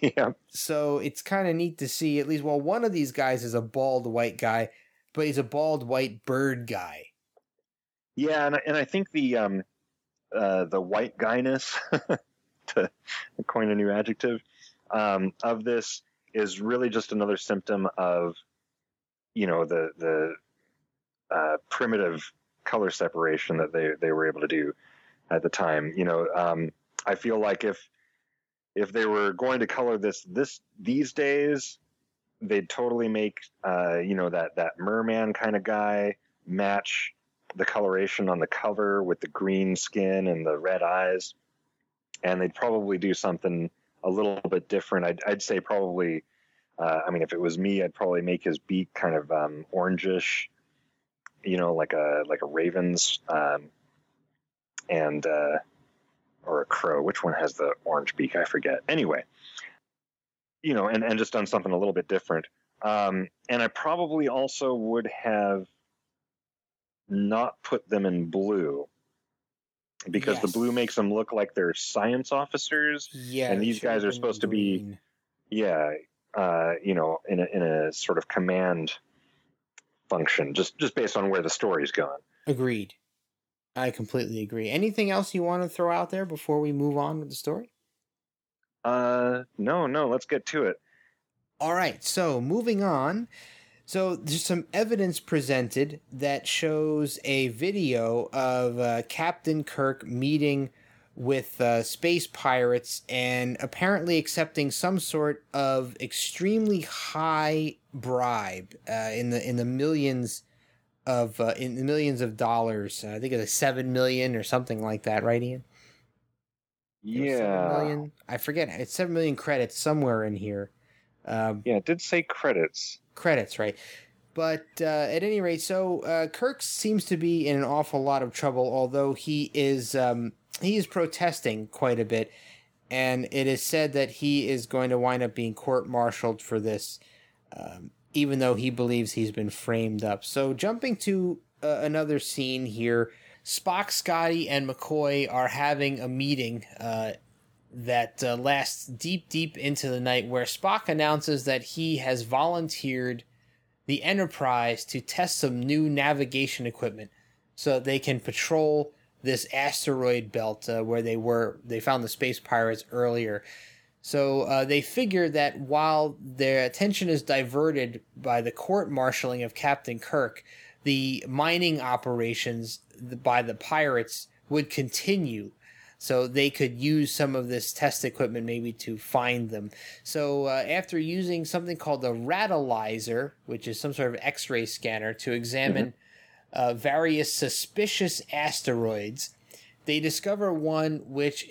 Yeah. So it's kind of neat to see, at least, well, one of these guys is a bald white guy, but he's a bald white bird guy. Yeah, and I think the white guyness, to coin a new adjective, of this is really just another symptom of, the primitive color separation that they were able to do at the time. I feel like if they were going to color this these days, they'd totally make that merman kind of guy match the coloration on the cover with the green skin and the red eyes, and they'd probably do something a little bit different. I'd say probably, if it was me, I'd probably make his beak kind of orangish, like a raven's, and or a crow. Which one has the orange beak? I forget. Anyway, and just done something a little bit different. And I probably also would have not put them in blue, because the blue makes them look like they're science officers. Yeah, and these guys are supposed green. To be, in a sort of command function, just based on where the story's going. Agreed. I completely agree. Anything else you want to throw out there before we move on with the story? No, let's get to it. All right, so moving on. So there's some evidence presented that shows a video of Captain Kirk meeting with space pirates and apparently accepting some sort of extremely high bribe in the millions of dollars. I think it was like 7 million or something like that, right, Ian? Yeah, 7 million. I forget. It's 7 million credits somewhere in here. It did say credits. Credits, right? But at any rate, so Kirk seems to be in an awful lot of trouble, although he is protesting quite a bit, and it is said that he is going to wind up being court-martialed for this, even though he believes he's been framed up. So jumping to another scene here, Spock, Scotty, and McCoy are having a meeting that lasts deep, deep into the night, where Spock announces that he has volunteered the Enterprise to test some new navigation equipment so that they can patrol this asteroid belt where they found the space pirates earlier. So they figure that while their attention is diverted by the court-martialing of Captain Kirk, the mining operations by the pirates would continue. So they could use some of this test equipment maybe to find them. So after using something called a radalyzer, which is some sort of X-ray scanner, to examine various suspicious asteroids, they discover one which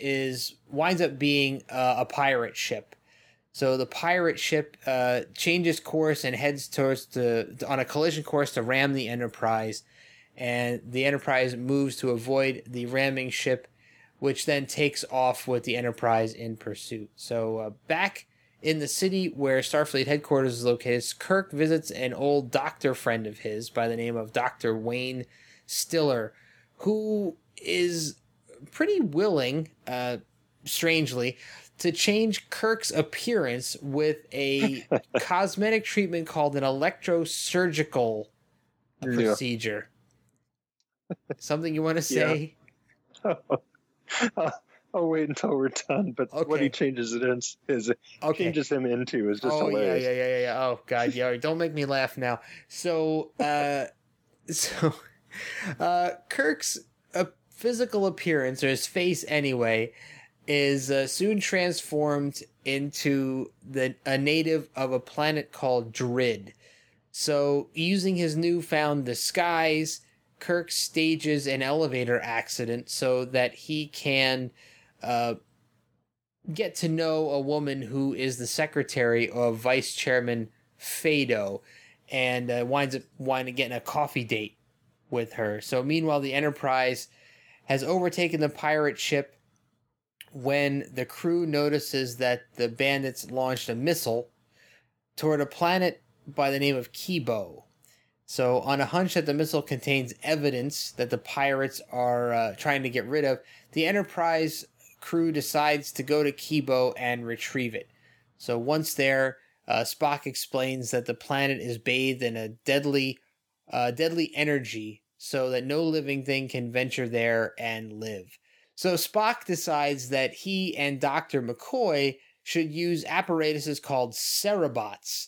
winds up being a pirate ship. So the pirate ship changes course and heads on a collision course to ram the Enterprise, and the Enterprise moves to avoid the ramming ship, which then takes off with the Enterprise in pursuit. So back in the city where Starfleet headquarters is located, Kirk visits an old doctor friend of his by the name of Dr. Wayne Stiller, who is pretty willing, strangely, to change Kirk's appearance with a cosmetic treatment called an electrosurgical procedure. Something you want to say? Yeah. I'll wait until we're done, but okay. What he changes it in is changes him into is just hilarious. Yeah. Oh God, yeah. Don't make me laugh now. So Kirk's physical appearance, or his face anyway, is soon transformed into a native of a planet called Drid. So, using his newfound disguise, Kirk stages an elevator accident so that he can get to know a woman who is the secretary of Vice Chairman Fado, and winds up getting a coffee date with her. So meanwhile, the Enterprise has overtaken the pirate ship when the crew notices that the bandits launched a missile toward a planet by the name of Kibo. So on a hunch that the missile contains evidence that the pirates are trying to get rid of, the Enterprise crew decides to go to Kibo and retrieve it. So once there, Spock explains that the planet is bathed in a deadly energy so that no living thing can venture there and live. So Spock decides that he and Dr. McCoy should use apparatuses called Cerebuts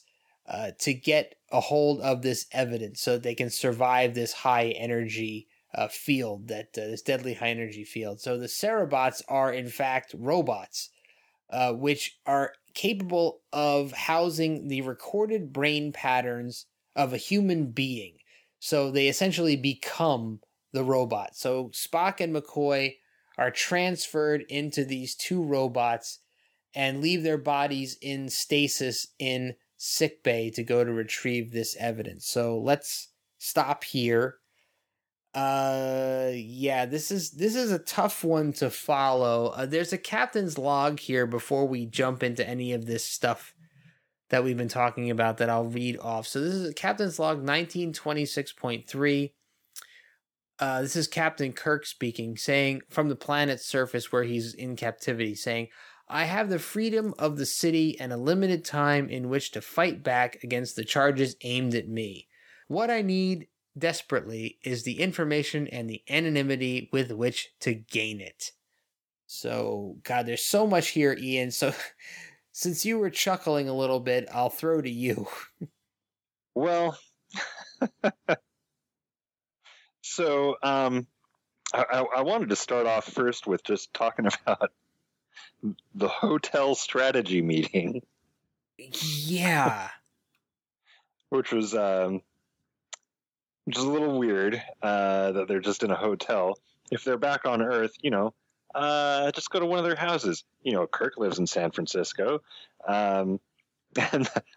to get a hold of this evidence so that they can survive this high energy field, this deadly high energy field. So the Cerebuts are in fact robots, which are capable of housing the recorded brain patterns of a human being. So they essentially become the robot. So Spock and McCoy are transferred into these two robots and leave their bodies in stasis in sickbay to go to retrieve this evidence. So let's stop here. This is a tough one to follow. There's a captain's log here before we jump into any of this stuff that we've been talking about that I'll read off. So this is a captain's log 1926.3. This is Captain Kirk speaking, saying from the planet's surface where he's in captivity, saying, "I have the freedom of the city and a limited time in which to fight back against the charges aimed at me. What I need desperately is the information and the anonymity with which to gain it." So, God, there's so much here, Ian. So, since you were chuckling a little bit, I'll throw to you. Well, so I wanted to start off first with just talking about the hotel strategy meeting. Yeah. Which was just a little weird that they're just in a hotel. If they're back on Earth, just go to one of their houses. Kirk lives in San Francisco. And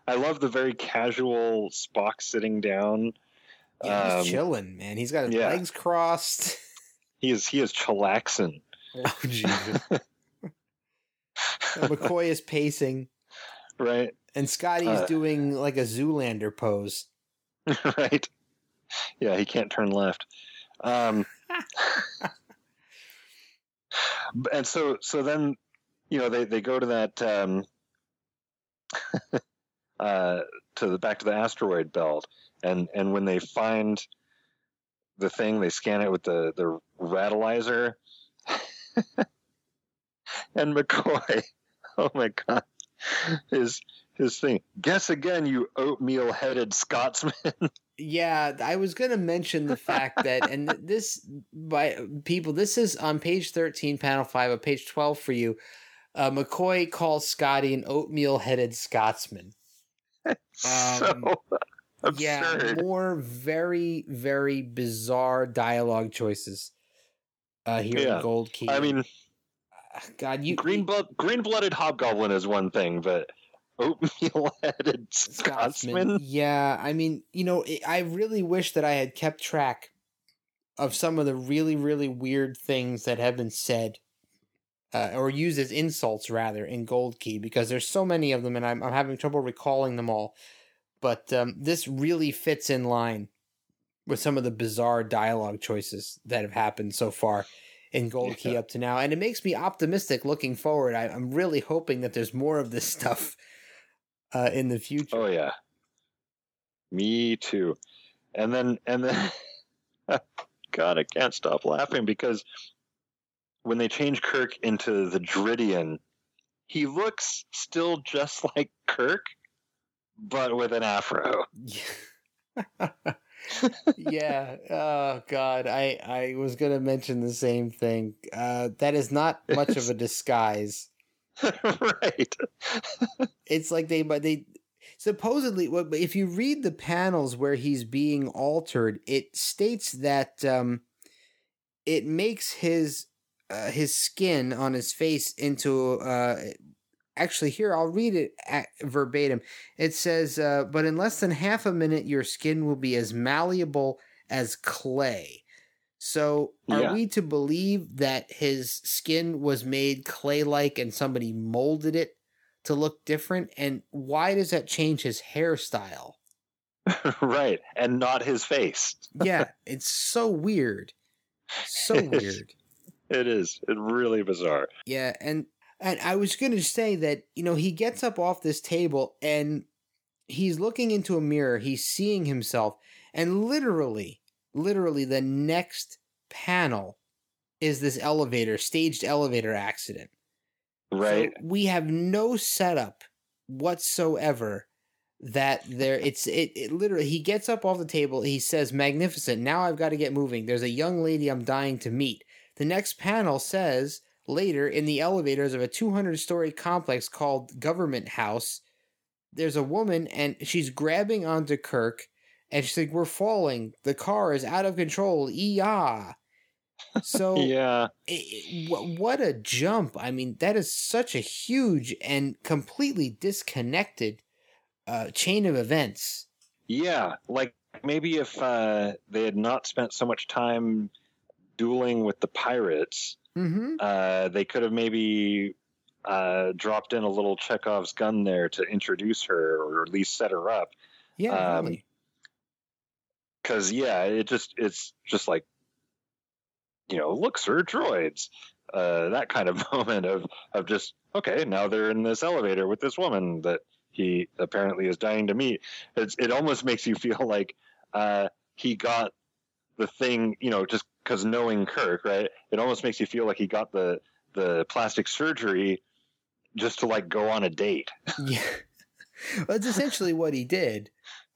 I love the very casual Spock sitting down. Yeah, he's chilling, man. He's got his legs crossed. He is chillaxing. Oh, Jesus. McCoy is pacing. Right. And Scotty's doing like a Zoolander pose. Right. Yeah, he can't turn left. And so then, they go to that, back to the asteroid belt. And when they find the thing, they scan it with the rattalizer. And McCoy, oh my God, his thing. "Guess again, you oatmeal-headed Scotsman." Yeah, I was going to mention the fact that, and this is on page 13, panel 5, of page 12 for you. McCoy calls Scotty an oatmeal-headed Scotsman. So absurd. Yeah, more very, very bizarre dialogue choices here in Gold Key. I mean, God, green-blooded hobgoblin is one thing, but oatmeal-headed Scotsman? Yeah, I mean, I really wish that I had kept track of some of the really, really weird things that have been said, or used as insults, rather, in Gold Key, because there's so many of them, and I'm having trouble recalling them all. But this really fits in line with some of the bizarre dialogue choices that have happened so far in Gold Key up to now. And it makes me optimistic looking forward. I'm really hoping that there's more of this stuff in the future. Oh, yeah. Me too. And then God, I can't stop laughing because when they change Kirk into the Driddian, he looks still just like Kirk, but with an afro. Yeah. Oh, God. I was going to mention the same thing. That is not much of a disguise. Right. It's like they supposedly, if you read the panels where he's being altered, it states that it makes his skin on his face into actually, here, I'll read it verbatim. It says, but in less than half a minute, your skin will be as malleable as clay. So are we to believe that his skin was made clay-like and somebody molded it to look different? And why does that change his hairstyle? Right. And not his face. Yeah. It's so weird. So weird. It is. It's really bizarre. Yeah. And I was going to say that, you know, he gets up off this table and he's looking into a mirror. He's seeing himself. And literally the next panel is this staged elevator accident. Right. So we have no setup whatsoever that there it literally, he gets up off the table. He says, magnificent. Now I've got to get moving. There's a young lady I'm dying to meet. The next panel says later in the elevators of a 200-story complex called Government House, there's a woman and she's grabbing onto Kirk and she's like, we're falling. The car is out of control. Eeyah. So yeah, what a jump. I mean, that is such a huge and completely disconnected chain of events. Yeah, like maybe if they had not spent so much time dueling with the pirates, they could have maybe dropped in a little Chekhov's gun there to introduce her or at least set her up. Yeah, because it's just like, you know, look, sir, droids. That kind of moment of just, okay, now they're in this elevator with this woman that he apparently is dying to meet. It almost makes you feel like he got the thing, you know, just because knowing Kirk, right? It almost makes you feel like he got the plastic surgery just to like go on a date. Yeah, well, it's essentially what he did,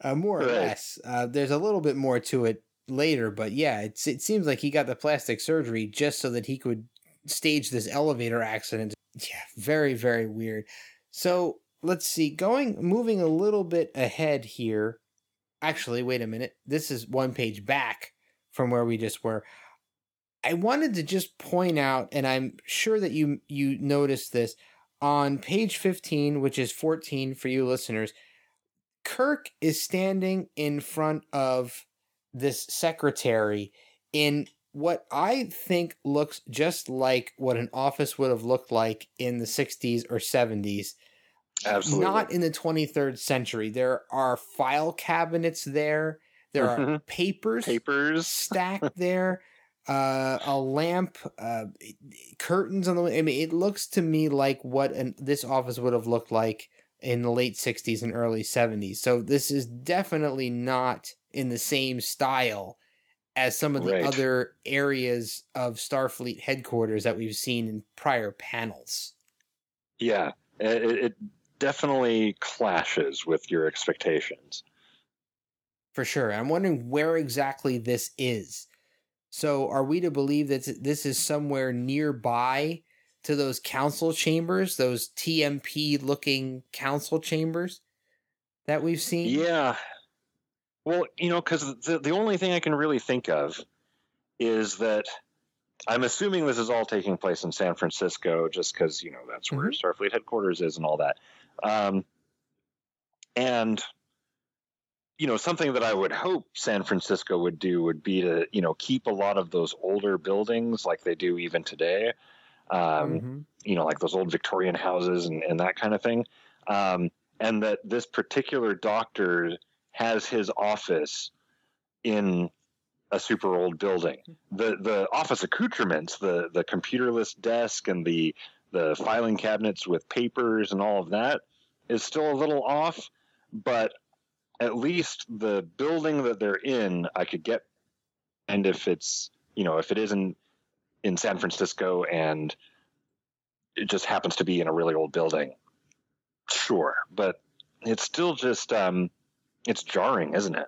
more or less. There's a little bit more to it later, but yeah, it seems like he got the plastic surgery just so that he could stage this elevator accident. Yeah, very, very weird. So let's see, moving a little bit ahead here. Actually, wait a minute. This is one page back from where we just were. I wanted to just point out, and I'm sure that you noticed this, on page 15, which is 14 for you listeners, Kirk is standing in front of this secretary in what I think looks just like what an office would have looked like in the 60s or 70s. Absolutely. Not in the 23rd century. There are file cabinets there. There are papers stacked there, a lamp, curtains on the way. I mean, it looks to me like what this office would have looked like in the late 60s and early 70s. So this is definitely not in the same style as some of the other areas of Starfleet headquarters that we've seen in prior panels. Yeah, it definitely clashes with your expectations. For sure. I'm wondering where exactly this is. So are we to believe that this is somewhere nearby to those council chambers, those TMP-looking council chambers that we've seen? Yeah. Well, you know, because the only thing I can really think of is that I'm assuming this is all taking place in San Francisco just because, you know, that's where Starfleet headquarters is and all that. And, you know, something that I would hope San Francisco would do would be to, you know, keep a lot of those older buildings like they do even today, you know, like those old Victorian houses and that kind of thing. And that this particular doctor has his office in a super old building. The office accoutrements, the computerless desk and the filing cabinets with papers and all of that is still a little off, but at least the building that they're in, I could get. And if it's, you know, if it isn't in San Francisco and it just happens to be in a really old building, sure. But it's still just, it's jarring, isn't it?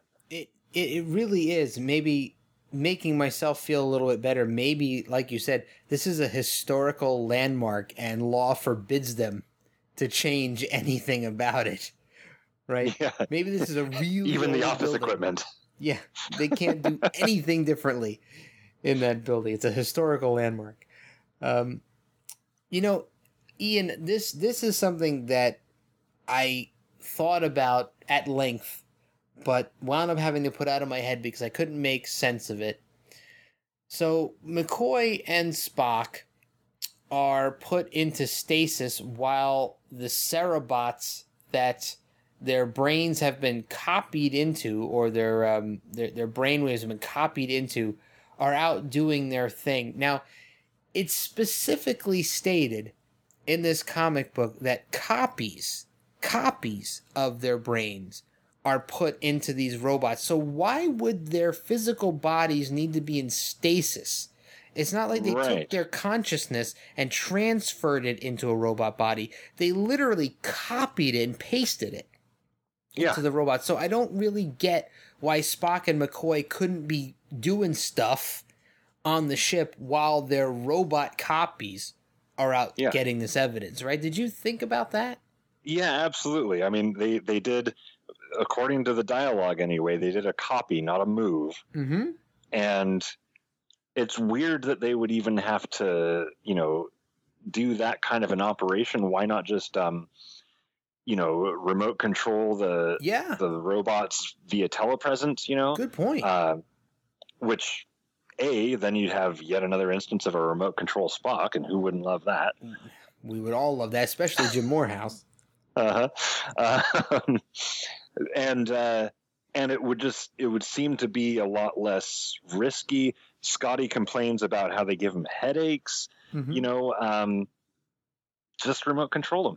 It really is. Maybe making myself feel a little bit better. Maybe, like you said, this is a historical landmark and law forbids them to change anything about it, right? Yeah. Maybe this is a real even the office building. Equipment. Yeah, they can't do anything differently in that building. It's a historical landmark. You know, Ian, this is something that I thought about at length, but wound up having to put out of my head because I couldn't make sense of it. So McCoy and Spock are put into stasis while the Cererobots that their brains have been copied into, or their brainwaves have been copied into, are out doing their thing. Now, it's specifically stated in this comic book that copies of their brains are put into these robots. So why would their physical bodies need to be in stasis? It's not like they took their consciousness and transferred it into a robot body. They literally copied it and pasted it. Yeah. To the robots. So I don't really get why Spock and McCoy couldn't be doing stuff on the ship while their robot copies are out getting this evidence, right? Did you think about that? Yeah, absolutely. I mean, they did, according to the dialogue anyway, they did a copy, not a move. Mm-hmm. And it's weird that they would even have to, you know, do that kind of an operation. Why not just... you know, remote control the robots via telepresence, you know? Good point. Which, then you'd have yet another instance of a remote control Spock, and who wouldn't love that? We would all love that, especially Jim Morehouse. And it would seem to be a lot less risky. Scotty complains about how they give him headaches, you know, just remote control them.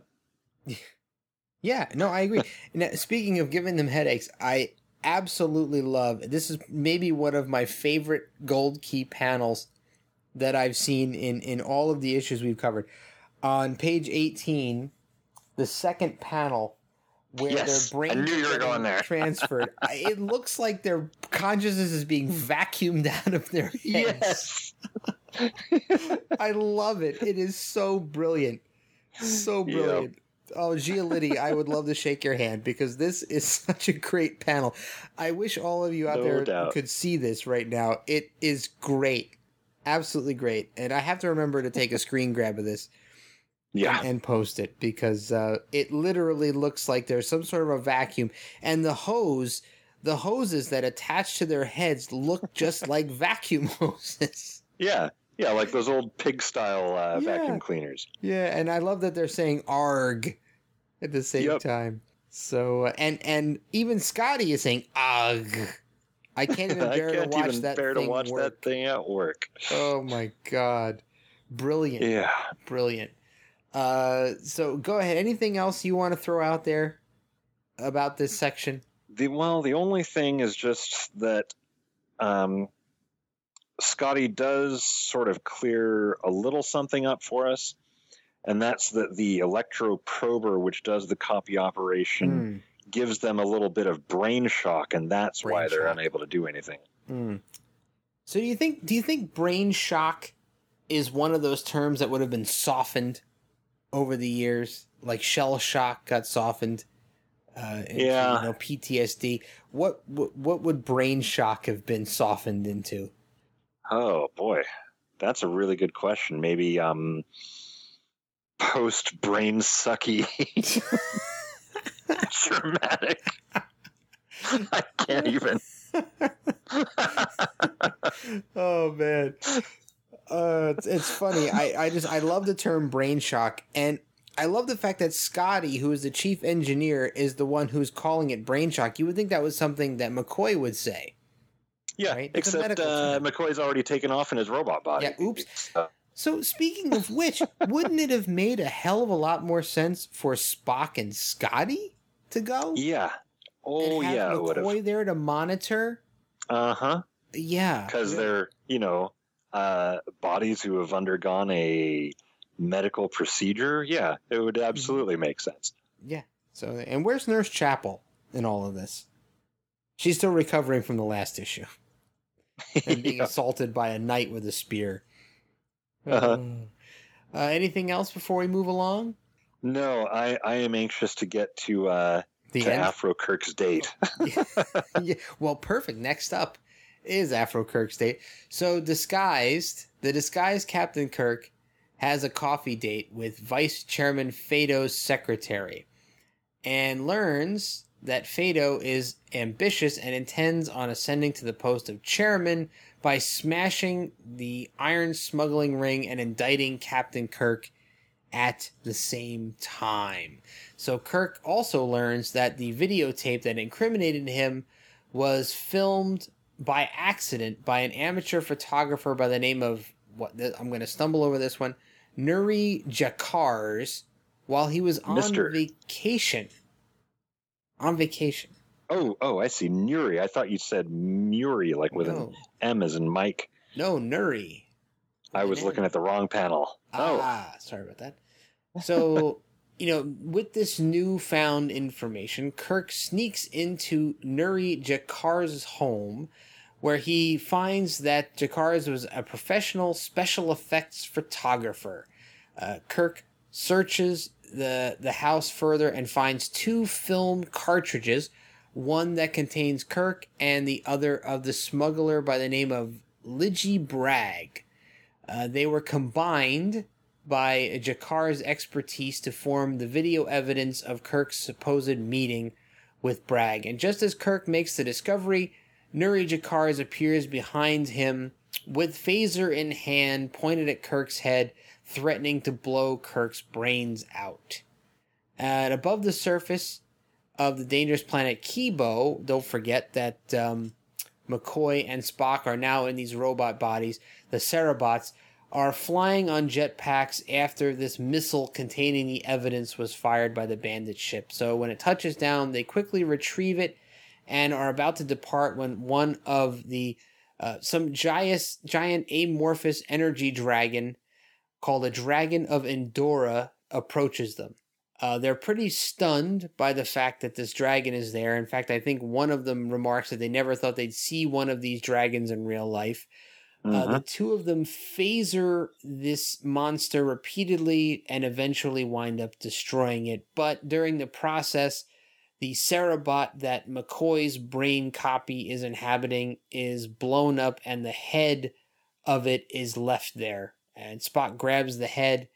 Yeah, no, I agree. Now, speaking of giving them headaches, I absolutely love, this is maybe one of my favorite Gold Key panels that I've seen in all of the issues we've covered. On page 18, the second panel, where their brains are transferred, it looks like their consciousness is being vacuumed out of their heads. Yes. I love it. It is so brilliant. So brilliant. Yep. Oh, Giolitti, I would love to shake your hand because this is such a great panel. I wish all of you out there could see this right now. It is great. Absolutely great. And I have to remember to take a screen grab of this and post it because it literally looks like there's some sort of a vacuum. And the hoses that attach to their heads look just like vacuum hoses. Yeah. Yeah, like those old pig-style vacuum cleaners. Yeah, and I love that they're saying "arg" at the same time. So, and even Scotty is saying "arg." I can't even bear to watch that thing at work. Oh my god, brilliant! Yeah, brilliant. So go ahead. Anything else you want to throw out there about this section? The only thing is just that. Scotty does sort of clear a little something up for us, and that's that the electro prober, which does the copy operation, gives them a little bit of brain shock, and that's why they're unable to do anything. So do you think brain shock is one of those terms that would have been softened over the years, like shell shock got softened into, you know, PTSD? What would brain shock have been softened into? Oh, boy. That's a really good question. Maybe post-brain-sucky traumatic. I can't even. Oh, man. It's funny. I love the term brain shock. And I love the fact that Scotty, who is the chief engineer, is the one who's calling it brain shock. You would think that was something that McCoy would say. Yeah, right? Except McCoy's already taken off in his robot body. Yeah, oops. So speaking of which, wouldn't it have made a hell of a lot more sense for Spock and Scotty to go? Yeah. Oh, and have yeah. McCoy there to monitor. Uh huh. Yeah. Because they're, you know, bodies who have undergone a medical procedure. Yeah, it would absolutely make sense. Yeah. So, and where's Nurse Chapel in all of this? She's still recovering from the last issue and being assaulted by a knight with a spear. Uh-huh. Anything else before we move along? No, I am anxious to get to Afro Kirk's date. Yeah. Well, perfect. Next up is Afro Kirk's date. So the disguised Captain Kirk has a coffee date with Vice Chairman Fado's secretary and learns that Fado is ambitious and intends on ascending to the post of chairman by smashing the iron smuggling ring and indicting Captain Kirk at the same time. So Kirk also learns that the videotape that incriminated him was filmed by accident by an amateur photographer by the name of, I'm going to stumble over this one, Nuri Jakars, while he was on vacation. On vacation. Oh, I see. Nuri. I thought you said Muri, like with an M as in Mike. No, Nuri. I was looking at the wrong panel. Ah, sorry about that. So, you know, with this newfound information, Kirk sneaks into Nuri Jakars' home, where he finds that Jakars was a professional special effects photographer. Kirk searches the house further and finds two film cartridges, one that contains Kirk and the other of the smuggler by the name of Lidgy Bragg. They were combined by Jakar's expertise to form the video evidence of Kirk's supposed meeting with Bragg. And just as Kirk makes the discovery, Nuri Jakars appears behind him with phaser in hand pointed at Kirk's head, threatening to blow Kirk's brains out. And above the surface of the dangerous planet Kibo, don't forget that McCoy and Spock are now in these robot bodies, the Cerobots, are flying on jetpacks after this missile containing the evidence was fired by the bandit ship. So when it touches down, they quickly retrieve it and are about to depart when one of the some giant amorphous energy dragon called a Dragon of Endora approaches them. They're pretty stunned by the fact that this dragon is there. In fact, I think one of them remarks that they never thought they'd see one of these dragons in real life. The two of them phaser this monster repeatedly and eventually wind up destroying it. But during the process, the Cerobot that McCoy's brain copy is inhabiting is blown up and the head of it is left there. And Spock grabs the head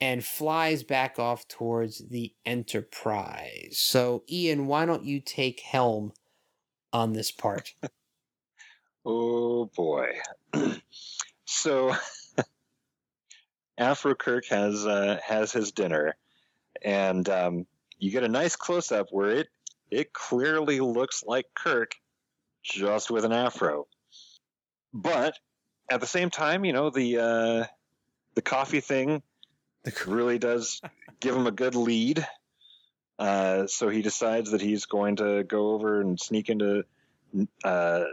and flies back off towards the Enterprise. So, Ian, why don't you take helm on this part? Oh, boy. So, Afro Kirk has his dinner, and you get a nice close-up where it clearly looks like Kirk, just with an afro. But at the same time, you know, the coffee thing really does give him a good lead. So he decides that he's going to go over and sneak into Nuri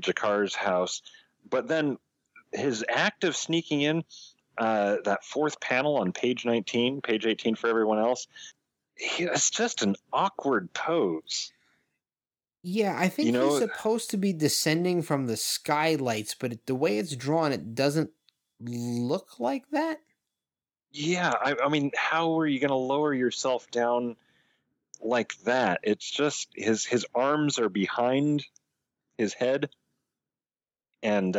Jakar's house. But then his act of sneaking in, that fourth panel on page 19, page 18 for everyone else, it's just an awkward pose. Yeah, I think he's supposed to be descending from the skylights, but the way it's drawn, it doesn't look like that. Yeah, I mean, how are you going to lower yourself down like that? It's just his arms are behind his head, and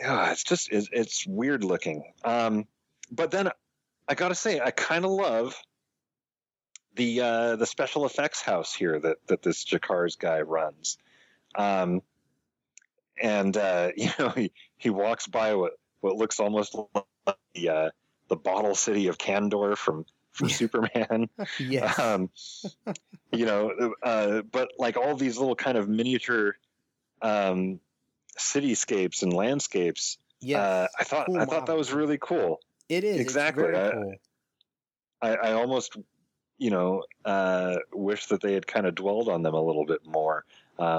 it's just it's weird looking. But then I got to say, I kind of love the special effects house here that this Jakars guy runs. He walks by what looks almost like the bottle city of Kandor from Superman. Yes. But like all these little kind of miniature cityscapes and landscapes. Yeah, I thought that was really cool. It is exactly. It's very cool. I almost, wish that they had kind of dwelled on them a little bit more,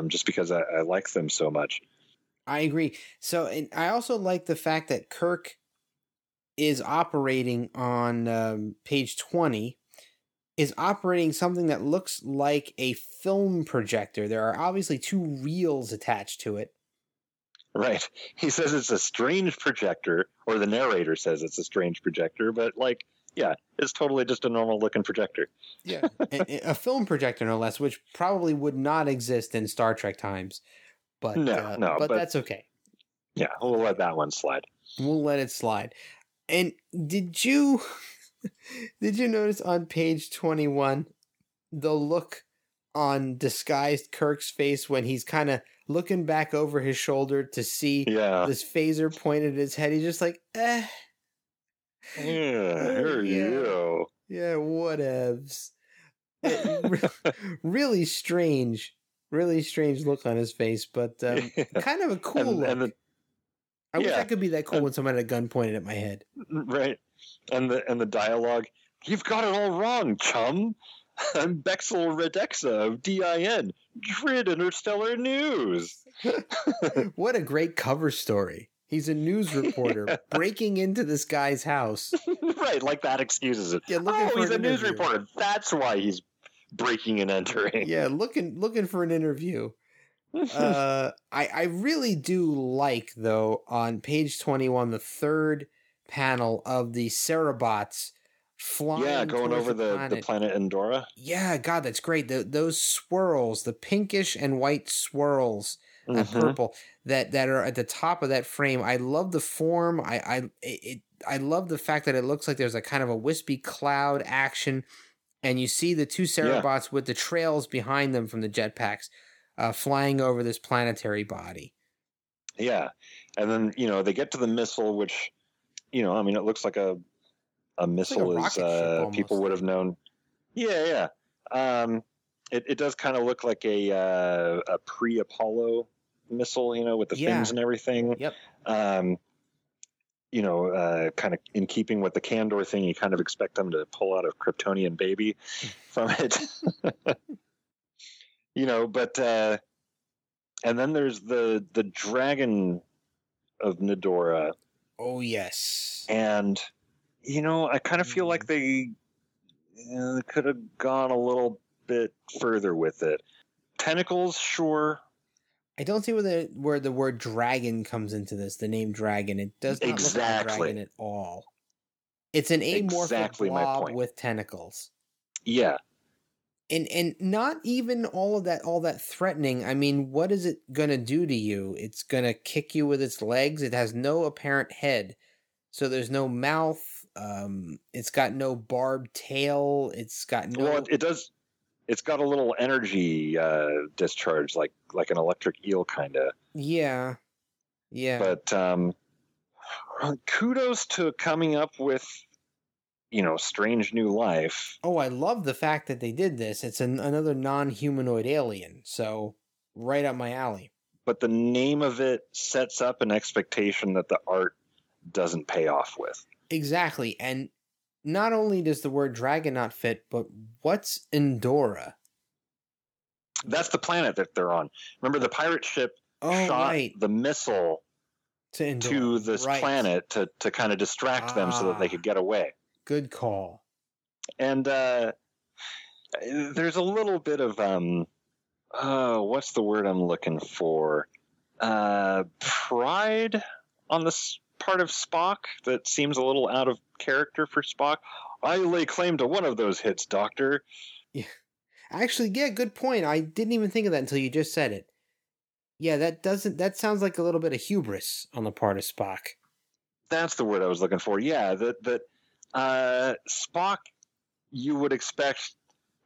just because I like them so much. I agree. So, and I also like the fact that Kirk is operating on page 20. Is operating something that looks like a film projector. There are obviously two reels attached to it. Right. He says it's a strange projector, or the narrator says it's a strange projector, but yeah, it's totally just a normal looking projector. Yeah. A film projector, no less, which probably would not exist in Star Trek times, but, no, but that's okay. Yeah. We'll let that one slide. We'll let it slide. And did you notice on page 21 the look on disguised Kirk's face when he's kind of looking back over his shoulder to see this phaser pointed at his head? He's just like, eh. Yeah, here you go. Yeah, whatevs. Really strange look on his face, but kind of a cool look. I wish I could be that cool when someone had a gun pointed at my head. Right. And the dialogue, you've got it all wrong, chum. I'm Bexel Redexa of DIN, Grid Interstellar News. What a great cover story. He's a news reporter breaking into this guy's house. Right, like that excuses it. Yeah, he's a news reporter. That's why he's breaking and entering. Yeah, looking for an interview. I really do like, though, on page 21, the third panel of the Cererobots flying going over the planet Endora. Yeah, God, that's great. Those swirls, the pinkish and white swirls, and purple that are at the top of that frame. I love the form. I love the fact that it looks like there's a kind of a wispy cloud action, and you see the two Cererobots with the trails behind them from the jetpacks flying over this planetary body. Yeah, and then they get to the missile, which. It looks like a missile, like a people would have known. Yeah, yeah. It does kind of look like a pre-Apollo missile, with the fins and everything. Yep. Kind of in keeping with the Kandor thing, you kind of expect them to pull out a Kryptonian baby from it. And then there's the dragon of Nadora. Oh, yes. And, I kind of feel like they could have gone a little bit further with it. Tentacles, sure. I don't see where the word dragon comes into this, the name dragon. It does not look like a dragon at all. It's an amorphous blob with tentacles. Yeah. And not even all that threatening. I mean, what is it going to do to you? It's going to kick you with its legs. It has no apparent head. So there's no mouth. It's got no barbed tail. It's got no... Well, it does... It's got a little energy discharge, like an electric eel kind of. Yeah. Yeah. But kudos to coming up with... Strange New Life. Oh, I love the fact that they did this. It's another non-humanoid alien, so right up my alley. But the name of it sets up an expectation that the art doesn't pay off with. Exactly, and not only does the word dragon not fit, but what's Endora? That's the planet that they're on. Remember, the pirate ship shot the missile to this planet to kind of distract them so that they could get away. Good call. And there's a little bit of what's the word I'm looking for? Pride on the part of Spock that seems a little out of character for Spock. I lay claim to one of those hits, Doctor. Yeah. Actually, yeah, good point. I didn't even think of that until you just said it. Yeah, that sounds like a little bit of hubris on the part of Spock. That's the word I was looking for. Yeah, that Spock, you would expect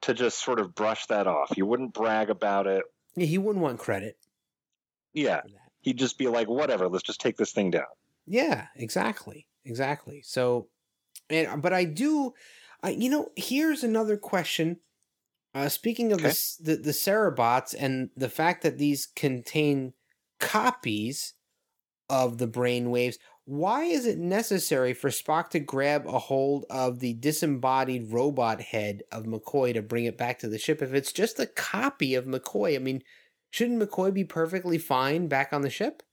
to just sort of brush that off. You wouldn't brag about it. Yeah, he wouldn't want credit. Yeah. He'd just be like, whatever, let's just take this thing down. Yeah, exactly. So, but I do, here's another question. Speaking of the Cererobots and the fact that these contain copies of the brainwaves, why is it necessary for Spock to grab a hold of the disembodied robot head of McCoy to bring it back to the ship if it's just a copy of McCoy? I mean, shouldn't McCoy be perfectly fine back on the ship?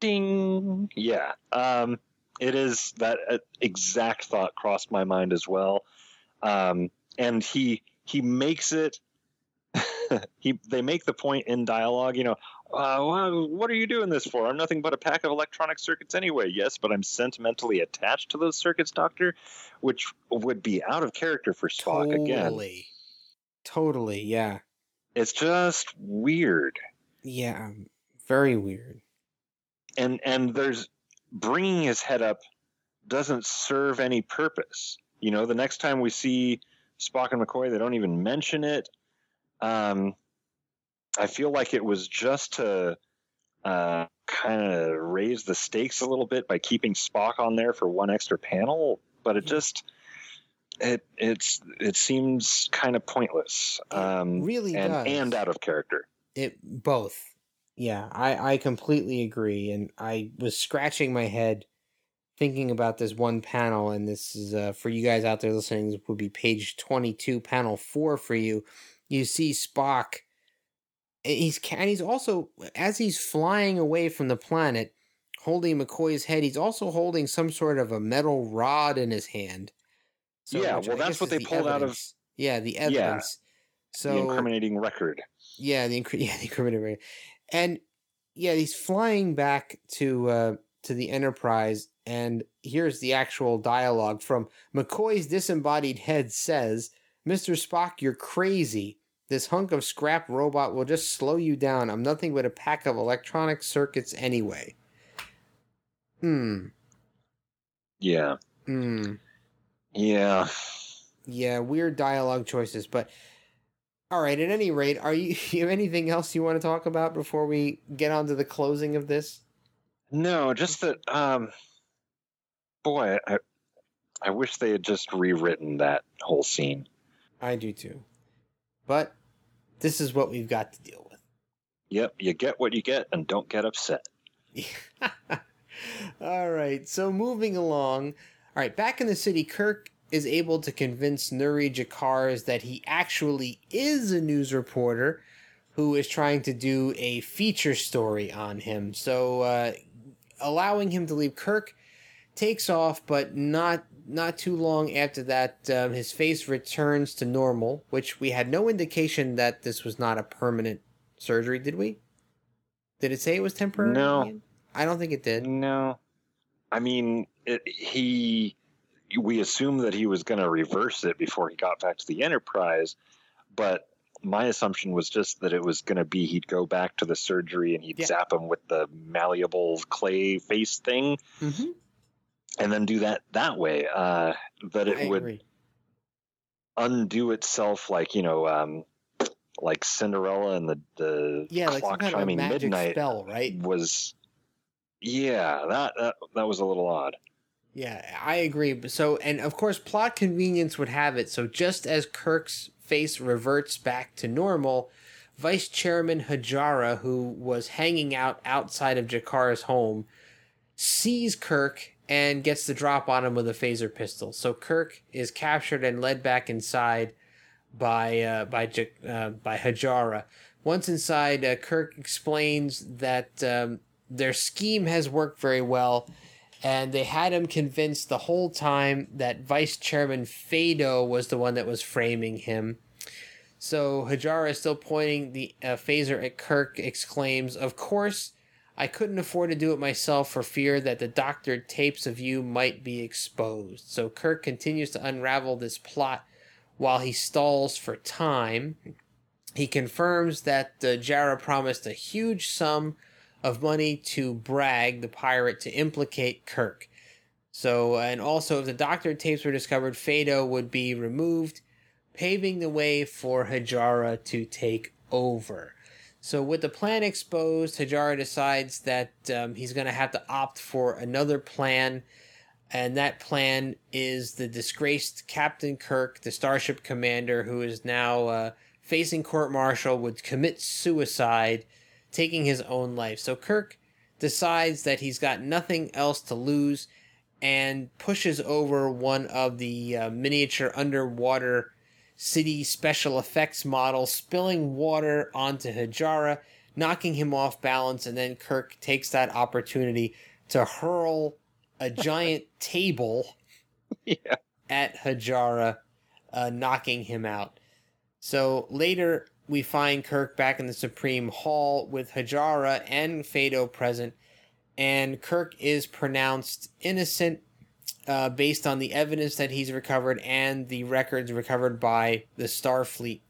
Ding! Yeah. It is that exact thought crossed my mind as well. And he makes it, they make the point in dialogue, you know, what are you doing this for? I'm nothing but a pack of electronic circuits anyway. Yes, but I'm sentimentally attached to those circuits, Doctor, which would be out of character for Spock again. Totally, yeah. It's just weird. Yeah, very weird. And there's, bringing his head up doesn't serve any purpose. You know, the next time we see Spock and McCoy, they don't even mention it. I feel like it was just to kind of raise the stakes a little bit by keeping Spock on there for one extra panel, but it just it seems kind of pointless. It really does. And out of character. It both. Yeah, I completely agree, and I was scratching my head thinking about this one panel, and this is for you guys out there listening, this would be page 22, panel 4 for you. You see Spock, and he's also, as he's flying away from the planet, holding McCoy's head, he's also holding some sort of a metal rod in his hand. So, yeah, well, that's what they pulled out of... Yeah, the evidence. Yeah, so, the incriminating record. Yeah, the incriminating record. And, yeah, he's flying back to the Enterprise, and here's the actual dialogue from McCoy's disembodied head says, "Mr. Spock, you're crazy. This hunk of scrap robot will just slow you down. I'm nothing but a pack of electronic circuits anyway." Yeah. Yeah. Yeah, weird dialogue choices, but... All right, at any rate, you have anything else you want to talk about before we get on to the closing of this? No, just that, boy, I wish they had just rewritten that whole scene. I do too. But this is what we've got to deal with. Yep, you get what you get and don't get upset. All right, so moving along. All right, back in the city, Kirk is able to convince Nuri Jakars that he actually is a news reporter who is trying to do a feature story on him. So allowing him to leave, Kirk takes off, but not too long after that, his face returns to normal, which we had no indication that this was not a permanent surgery, did we? Did it say it was temporary? No. I don't think it did. No. I mean, we assumed that he was going to reverse it before he got back to the Enterprise, but my assumption was just that it was going to be he'd go back to the surgery and he'd zap him with the malleable clay face thing, and then do that way. That it would undo itself, like, you know, like Cinderella and the clock like chiming kind of midnight spell, right? That was a little odd. Yeah, I agree. So, and of course, plot convenience would have it. So just as Kirk's face reverts back to normal, Vice Chairman Hajara, who was hanging out outside of Jakara's home, sees Kirk and gets the drop on him with a phaser pistol. So Kirk is captured and led back inside by Hajara. Once inside, Kirk explains that their scheme has worked very well. And they had him convinced the whole time that Vice Chairman Fado was the one that was framing him. So Hajara is still pointing the phaser at Kirk, exclaims, "Of course, I couldn't afford to do it myself for fear that the doctored tapes of you might be exposed." So Kirk continues to unravel this plot while he stalls for time. He confirms that Jara promised a huge sum of money to Bragg, the pirate, to implicate Kirk. So, and also if the doctored tapes were discovered, Fado would be removed, paving the way for Hajara to take over. So with the plan exposed, Hajara decides that he's going to have to opt for another plan, and that plan is the disgraced Captain Kirk, the Starship Commander, who is now facing court-martial, would commit suicide taking his own life. So Kirk decides that he's got nothing else to lose and pushes over one of the miniature underwater city special effects models, spilling water onto Hajara, knocking him off balance, and then Kirk takes that opportunity to hurl a giant table at Hajara, knocking him out. So later, we find Kirk back in the Supreme Hall with Hajara and Fado present, and Kirk is pronounced innocent based on the evidence that he's recovered and the records recovered by the Starfleet,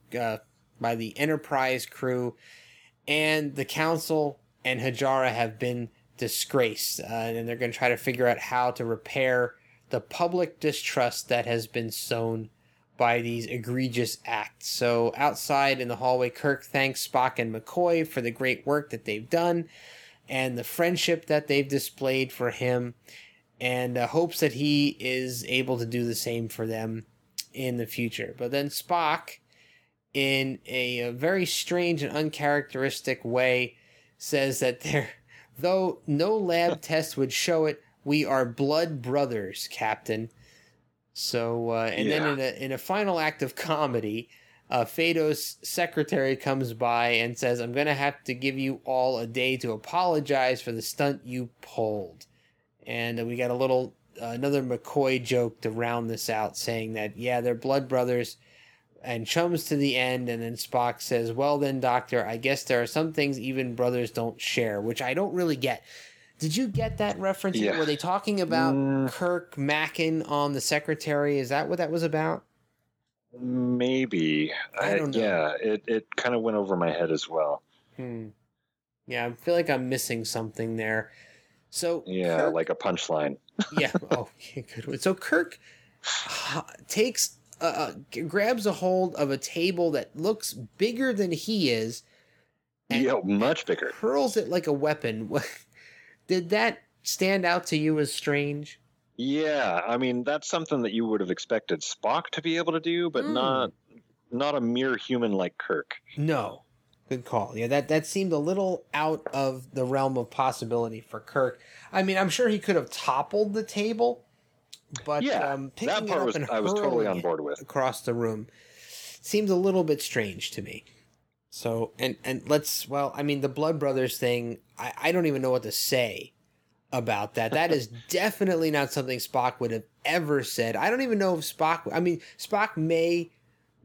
by the Enterprise crew, and the Council and Hajara have been disgraced, and they're going to try to figure out how to repair the public distrust that has been sown by these egregious acts. So outside in the hallway, Kirk thanks Spock and McCoy for the great work that they've done and the friendship that they've displayed for him, and hopes that he is able to do the same for them in the future. But then Spock, in a very strange and uncharacteristic way, says that though no lab test would show it, we are blood brothers, Captain. So, then in a final act of comedy, Fado's secretary comes by and says, "I'm going to have to give you all a day to apologize for the stunt you pulled." And we got a little, another McCoy joke to round this out, saying that, yeah, they're blood brothers and chums to the end. And then Spock says, "Well then, Doctor, I guess there are some things even brothers don't share," which I don't really get. Did you get that reference? Yeah. Were they talking about Kirk Mackin on the secretary? Is that what that was about? Maybe. I don't know. Yeah, it kind of went over my head as well. Yeah, I feel like I'm missing something there. So yeah, Kirk, like a punchline. Yeah. Oh, good one. So Kirk takes, grabs a hold of a table that looks bigger than he is. Yeah, much bigger. Hurls it like a weapon. Did that stand out to you as strange? Yeah, I mean, that's something that you would have expected Spock to be able to do, but not a mere human like Kirk. No. Good call. Yeah, that seemed a little out of the realm of possibility for Kirk. I mean, I'm sure he could have toppled the table, but picking it up and I was totally on board with across the room seems a little bit strange to me. So, and let's, well, I mean, the Blood Brothers thing, I don't even know what to say about that. That is definitely not something Spock would have ever said. I don't even know if Spock may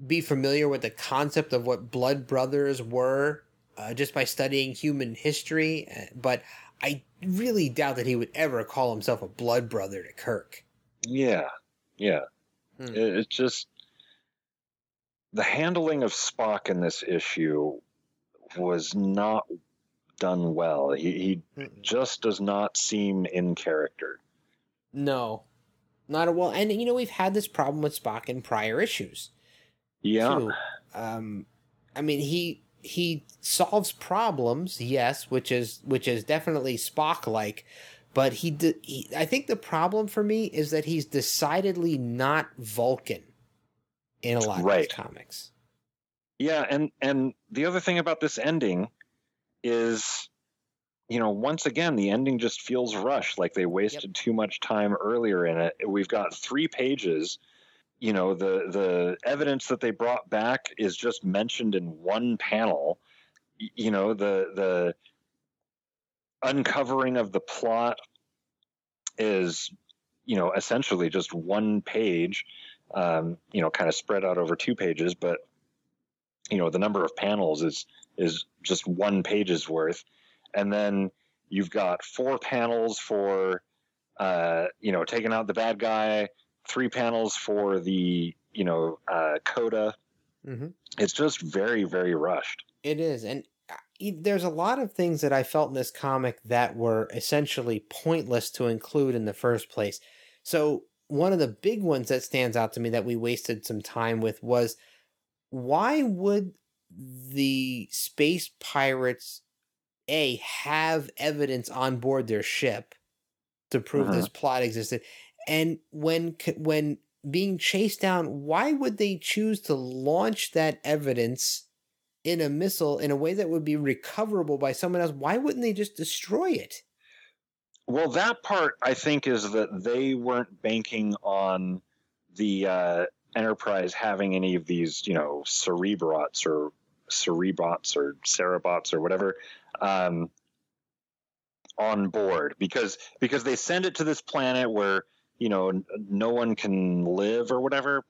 be familiar with the concept of what Blood Brothers were just by studying human history, but I really doubt that he would ever call himself a Blood Brother to Kirk. Yeah. It's just, the handling of Spock in this issue was not done well. He just does not seem in character. No, not at all. And, you know, we've had this problem with Spock in prior issues. Yeah. Too. I mean, he solves problems, yes, which is definitely Spock-like, but I think the problem for me is that he's decidedly not Vulcan in a lot of these comics. Yeah, and the other thing about this ending is, you know, once again, the ending just feels rushed, like they wasted too much time earlier in it. We've got 3 pages. You know, the evidence that they brought back is just mentioned in one panel. You know, the uncovering of the plot is, you know, essentially just one page, you know, kind of spread out over 2 pages, but, you know, the number of panels is just 1 page's worth. And then you've got 4 panels for, you know, taking out the bad guy, 3 panels for the, you know, coda. Mm-hmm. It's just very, very rushed. It is. And there's a lot of things that I felt in this comic that were essentially pointless to include in the first place. So one of the big ones that stands out to me that we wasted some time with was, why would the space pirates, A, have evidence on board their ship to prove this plot existed? And when being chased down, why would they choose to launch that evidence in a missile in a way that would be recoverable by someone else, why wouldn't they just destroy it? Well, that part, I think, is that they weren't banking on the Enterprise having any of these, you know, cererobots or whatever on board, because they send it to this planet where, you know, no one can live or whatever.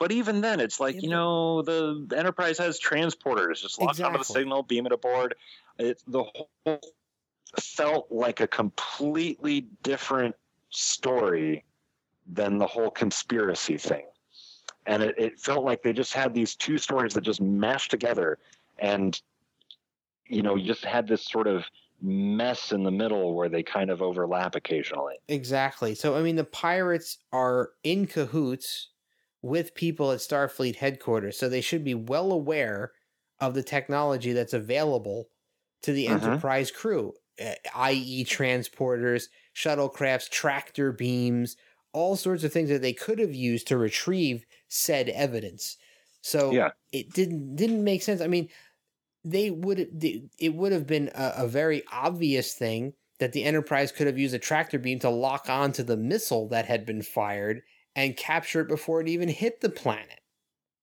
But even then, it's like, you know, the Enterprise has transporters. Just lock onto the signal, beam it aboard. The whole felt like a completely different story than the whole conspiracy thing. And it felt like they just had these two stories that just mashed together. And, you know, you just had this sort of mess in the middle where they kind of overlap occasionally. Exactly. So, I mean, the pirates are in cahoots with people at Starfleet headquarters, so they should be well aware of the technology that's available to the Enterprise crew, i.e. transporters, shuttlecrafts, tractor beams, all sorts of things that they could have used to retrieve said evidence. So it didn't make sense. I mean, it would have been a very obvious thing that the Enterprise could have used a tractor beam to lock onto the missile that had been fired and capture it before it even hit the planet.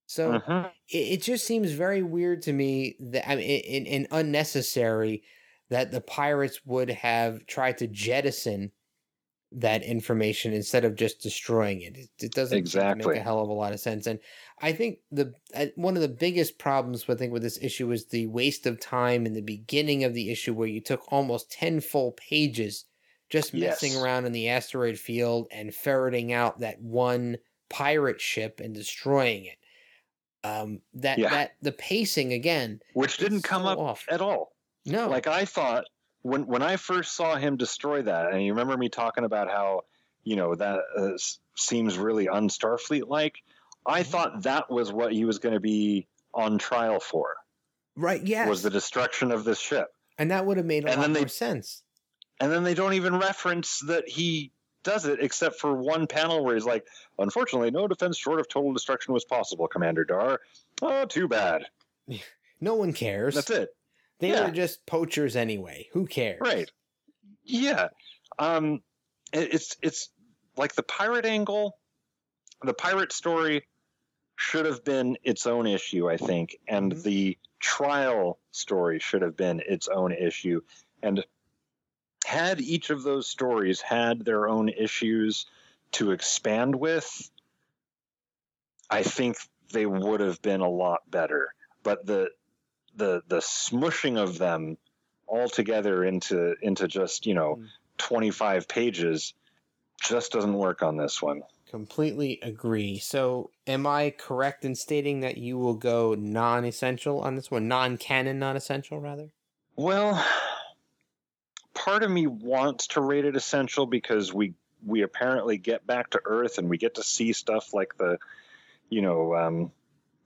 So it just seems very weird to me that, I mean, and unnecessary that the pirates would have tried to jettison that information instead of just destroying it. It doesn't make a hell of a lot of sense. And I think one of the biggest problems with this issue is the waste of time in the beginning of the issue, where you took almost 10 full pages just messing around in the asteroid field and ferreting out that one pirate ship and destroying it. The pacing again, which didn't come up at all. No, like I thought when I first saw him destroy that, and you remember me talking about how, you know, that seems really un-Starfleet like. I thought that was what he was going to be on trial for. Right. Yes. Was the destruction of this ship, and that would have made a lot more sense. And then they don't even reference that he does it, except for one panel where he's like, unfortunately, no defense short of total destruction was possible, Commander Dar. Oh, too bad. No one cares. That's it. They are just poachers anyway. Who cares? Right. Yeah. It's like the pirate angle, the pirate story should have been its own issue, I think. And the trial story should have been its own issue. And had each of those stories had their own issues to expand with, I think they would have been a lot better. But the smushing of them all together into just, you know, 25 pages just doesn't work on this one. Completely agree. So am I correct in stating that you will go non-essential on this one? Non-canon, non-essential, rather? Well, part of me wants to rate it essential because we apparently get back to Earth and we get to see stuff like the, you know,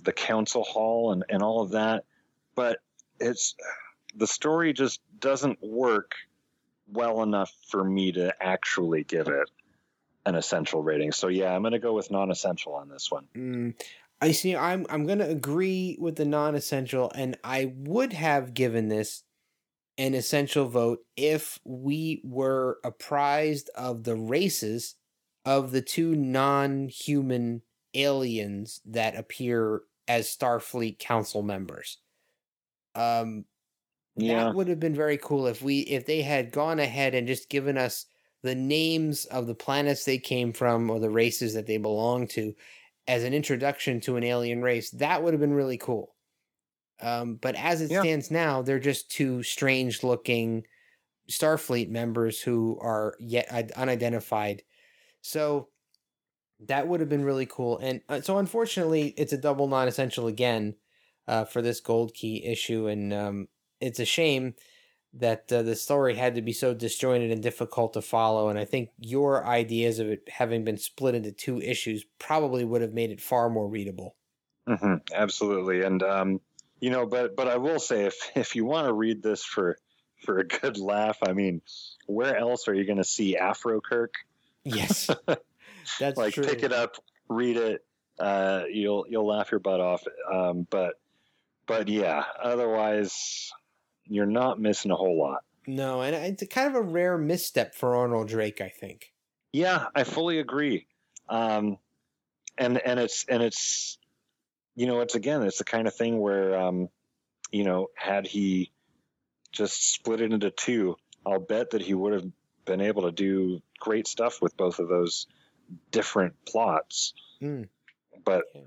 the council hall and all of that. But the story just doesn't work well enough for me to actually give it an essential rating. So yeah, I'm going to go with non-essential on this one. I see. I'm going to agree with the non-essential, and I would have given this an essential vote if we were apprised of the races of the two non-human aliens that appear as Starfleet Council members. That would have been very cool if they had gone ahead and just given us the names of the planets they came from or the races that they belong to as an introduction to an alien race. That would have been really cool. But as it stands now, they're just two strange-looking Starfleet members who are yet unidentified. So that would have been really cool. And so, unfortunately, it's a double non-essential again for this Gold Key issue. And it's a shame that the story had to be so disjointed and difficult to follow. And I think your ideas of it having been split into two issues probably would have made it far more readable. Mm-hmm. Absolutely. And you know, but I will say, if you want to read this for a good laugh, I mean, where else are you going to see Afro Kirk? Yes, that's like true. Pick it up, read it. You'll laugh your butt off. But But yeah, otherwise you're not missing a whole lot. No, and it's kind of a rare misstep for Arnold Drake, I think. Yeah, I fully agree. And it's you know, it's again, it's the kind of thing where you know, had he just split it into two, I'll bet that he would have been able to do great stuff with both of those different plots. Mm. But yeah.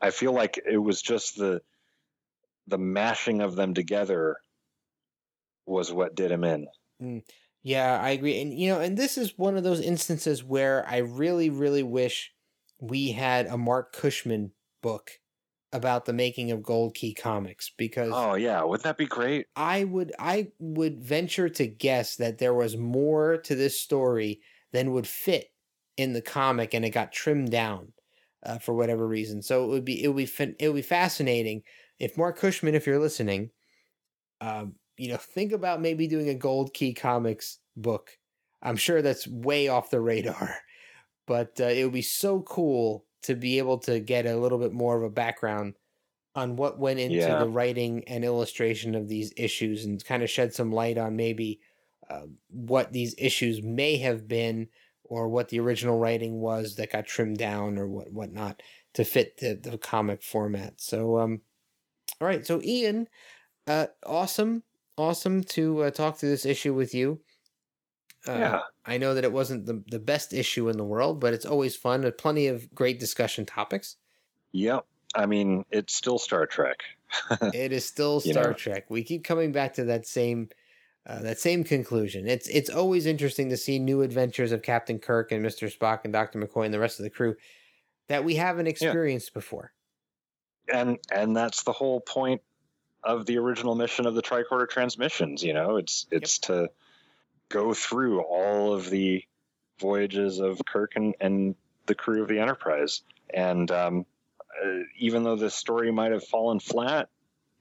I feel like it was just the mashing of them together was what did him in. Mm. Yeah, I agree. And, you know, and this is one of those instances where I really, really wish we had a Mark Cushman book about the making of Gold Key Comics, because... Oh, yeah. Wouldn't that be great? I would venture to guess that there was more to this story than would fit in the comic, and it got trimmed down for whatever reason. So it would be fascinating if Mark Cushman, if you're listening, you know, think about maybe doing a Gold Key Comics book. I'm sure that's way off the radar, but it would be so cool to be able to get a little bit more of a background on what went into the writing and illustration of these issues, and kind of shed some light on maybe what these issues may have been, or what the original writing was that got trimmed down or whatnot to fit the comic format. So, all right. So Ian, awesome to talk through this issue with you. Yeah. I know that it wasn't the best issue in the world, but it's always fun. There's plenty of great discussion topics. Yep. I mean, it's still Star Trek. It is still Star Trek. We keep coming back to that same conclusion. It's always interesting to see new adventures of Captain Kirk and Mr. Spock and Dr. McCoy and the rest of the crew that we haven't experienced before. And that's the whole point of the original mission of the Tricorder Transmissions. You know, it's to go through all of the voyages of Kirk and the crew of the Enterprise. And even though this story might have fallen flat,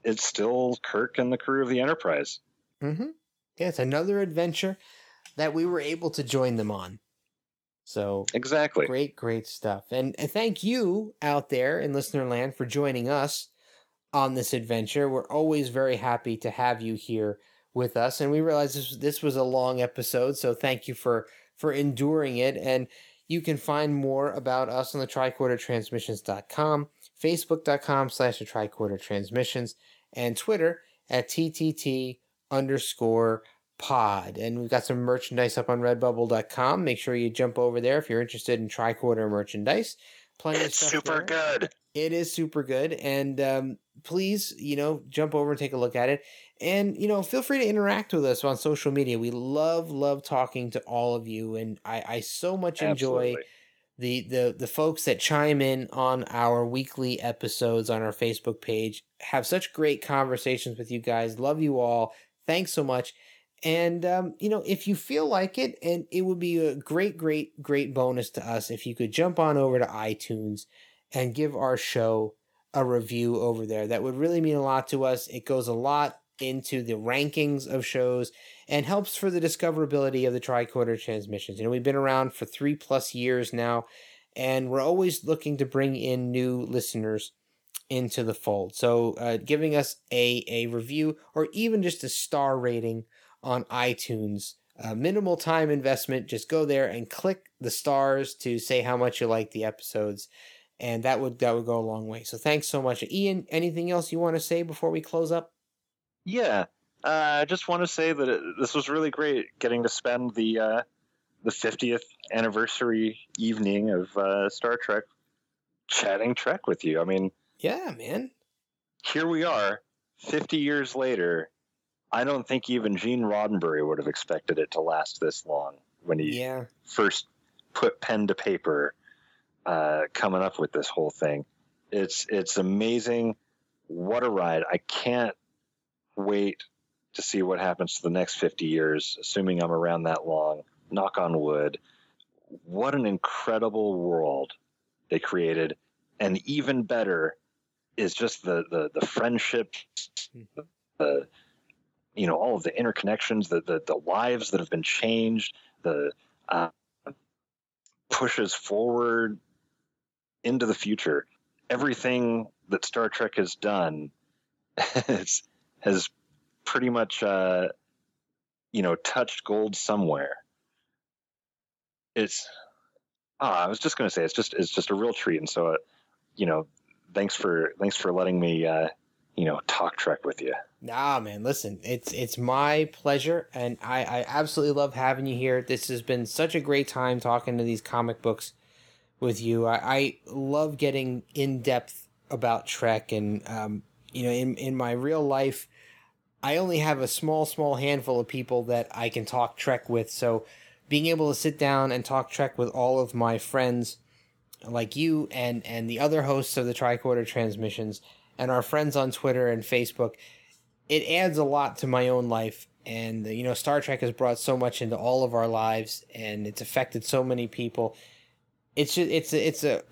it's still Kirk and the crew of the Enterprise. Mm-hmm. Yeah, it's another adventure that we were able to join them on. So exactly, great stuff. And thank you out there in listener land for joining us on this adventure. We're always very happy to have you here with us, and we realize this was a long episode, so thank you for enduring it. And you can find more about us on the tricordertransmissions.com, facebook.com/thetricordertransmissions, and Twitter at @TTT_pod. And we've got some merchandise up on redbubble.com. Make sure you jump over there if you're interested in tricorder merchandise. Plenty of stuff there. It's super good. It is super good. And please, you know, jump over and take a look at it. And, you know, feel free to interact with us on social media. We love talking to all of you. And I so much enjoy the folks that chime in on our weekly episodes on our Facebook page. Have such great conversations with you guys. Love you all. Thanks so much. And, you know, if you feel like it, and it would be a great bonus to us if you could jump on over to iTunes and give our show a review over there. That would really mean a lot to us. It goes a lot into the rankings of shows and helps for the discoverability of the Tricorder Transmissions. You know, we've been around for 3+ years now, and we're always looking to bring in new listeners into the fold. So giving us a review, or even just a star rating on iTunes, minimal time investment. Just go there and click the stars to say how much you like the episodes. And that would go a long way. So thanks so much. Ian, anything else you want to say before we close up? Yeah. I just want to say that this was really great, getting to spend the 50th anniversary evening of Star Trek chatting Trek with you. I mean, yeah, man. Here we are 50 years later. I don't think even Gene Roddenberry would have expected it to last this long when he first put pen to paper coming up with this whole thing. It's amazing. What a ride. I can't wait to see what happens to the next 50 years, assuming I'm around that long. Knock on wood. What an incredible world they created. And even better is just the friendship, the, you know, all of the interconnections, the lives that have been changed, the pushes forward into the future. Everything that Star Trek has done has pretty much, touched gold somewhere. I was just going to say, it's just a real treat. And so, thanks for letting me, talk Trek with you. Nah, man, listen, it's my pleasure. And I absolutely love having you here. This has been such a great time talking to these comic books with you. I love getting in depth about Trek, and, in my real life, I only have a small handful of people that I can talk Trek with. So being able to sit down and talk Trek with all of my friends like you and the other hosts of the Tricorder Transmissions and our friends on Twitter and Facebook, it adds a lot to my own life. And, Star Trek has brought so much into all of our lives, and it's affected so many people. It's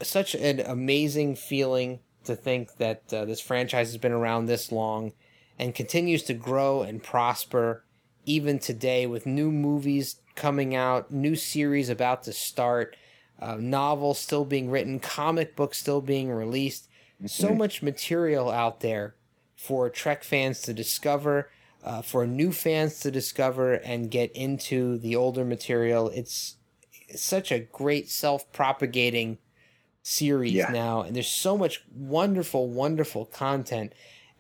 such an amazing feeling to think that this franchise has been around this long and continues to grow and prosper even today, with new movies coming out, new series about to start, novels still being written, comic books still being released. So much material out there for Trek fans to discover, for new fans to discover and get into the older material. It's such a great self-propagating series now, and there's so much wonderful content.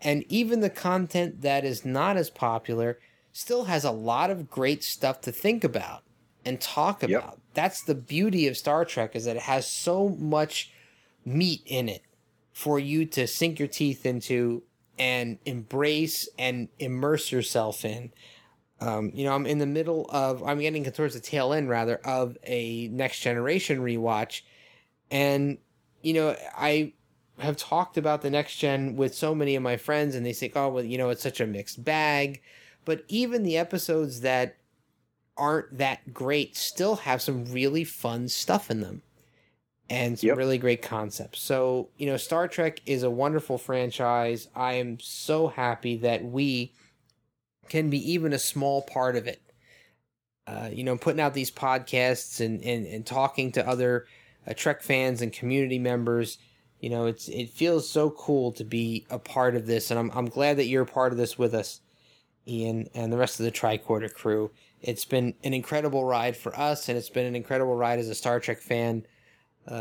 And even the content that is not as popular still has a lot of great stuff to think about and talk about. That's the beauty of Star Trek, is that it has so much meat in it for you to sink your teeth into and embrace and immerse yourself in. I'm in the middle of – I'm getting towards the tail end, rather, of a Next Generation rewatch. And, I have talked about the Next Gen with so many of my friends, and they say, it's such a mixed bag. But even the episodes that aren't that great still have some really fun stuff in them and some really great concepts. So, Star Trek is a wonderful franchise. I am so happy that we can be even a small part of it. Putting out these podcasts and talking to other Trek fans and community members, it feels so cool to be a part of this. And I'm glad that you're a part of this with us, Ian, and the rest of the Tricorder crew. It's been an incredible ride for us, and it's been an incredible ride as a Star Trek fan,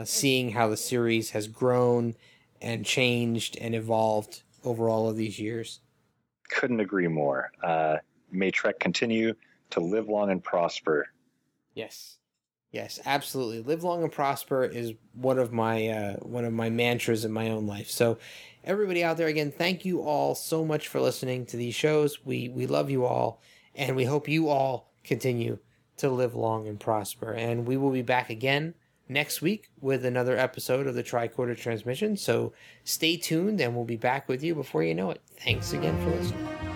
seeing how the series has grown and changed and evolved over all of these years. Couldn't agree more. May Trek continue to live long and prosper. Yes, absolutely. Live long and prosper is one of my mantras in my own life. So everybody out there, again, thank you all so much for listening to these shows. We love you all, and we hope you all continue to live long and prosper. And we will be back again next week with another episode of the Tricorder Transmission. So stay tuned, and we'll be back with you before you know it. Thanks again for listening.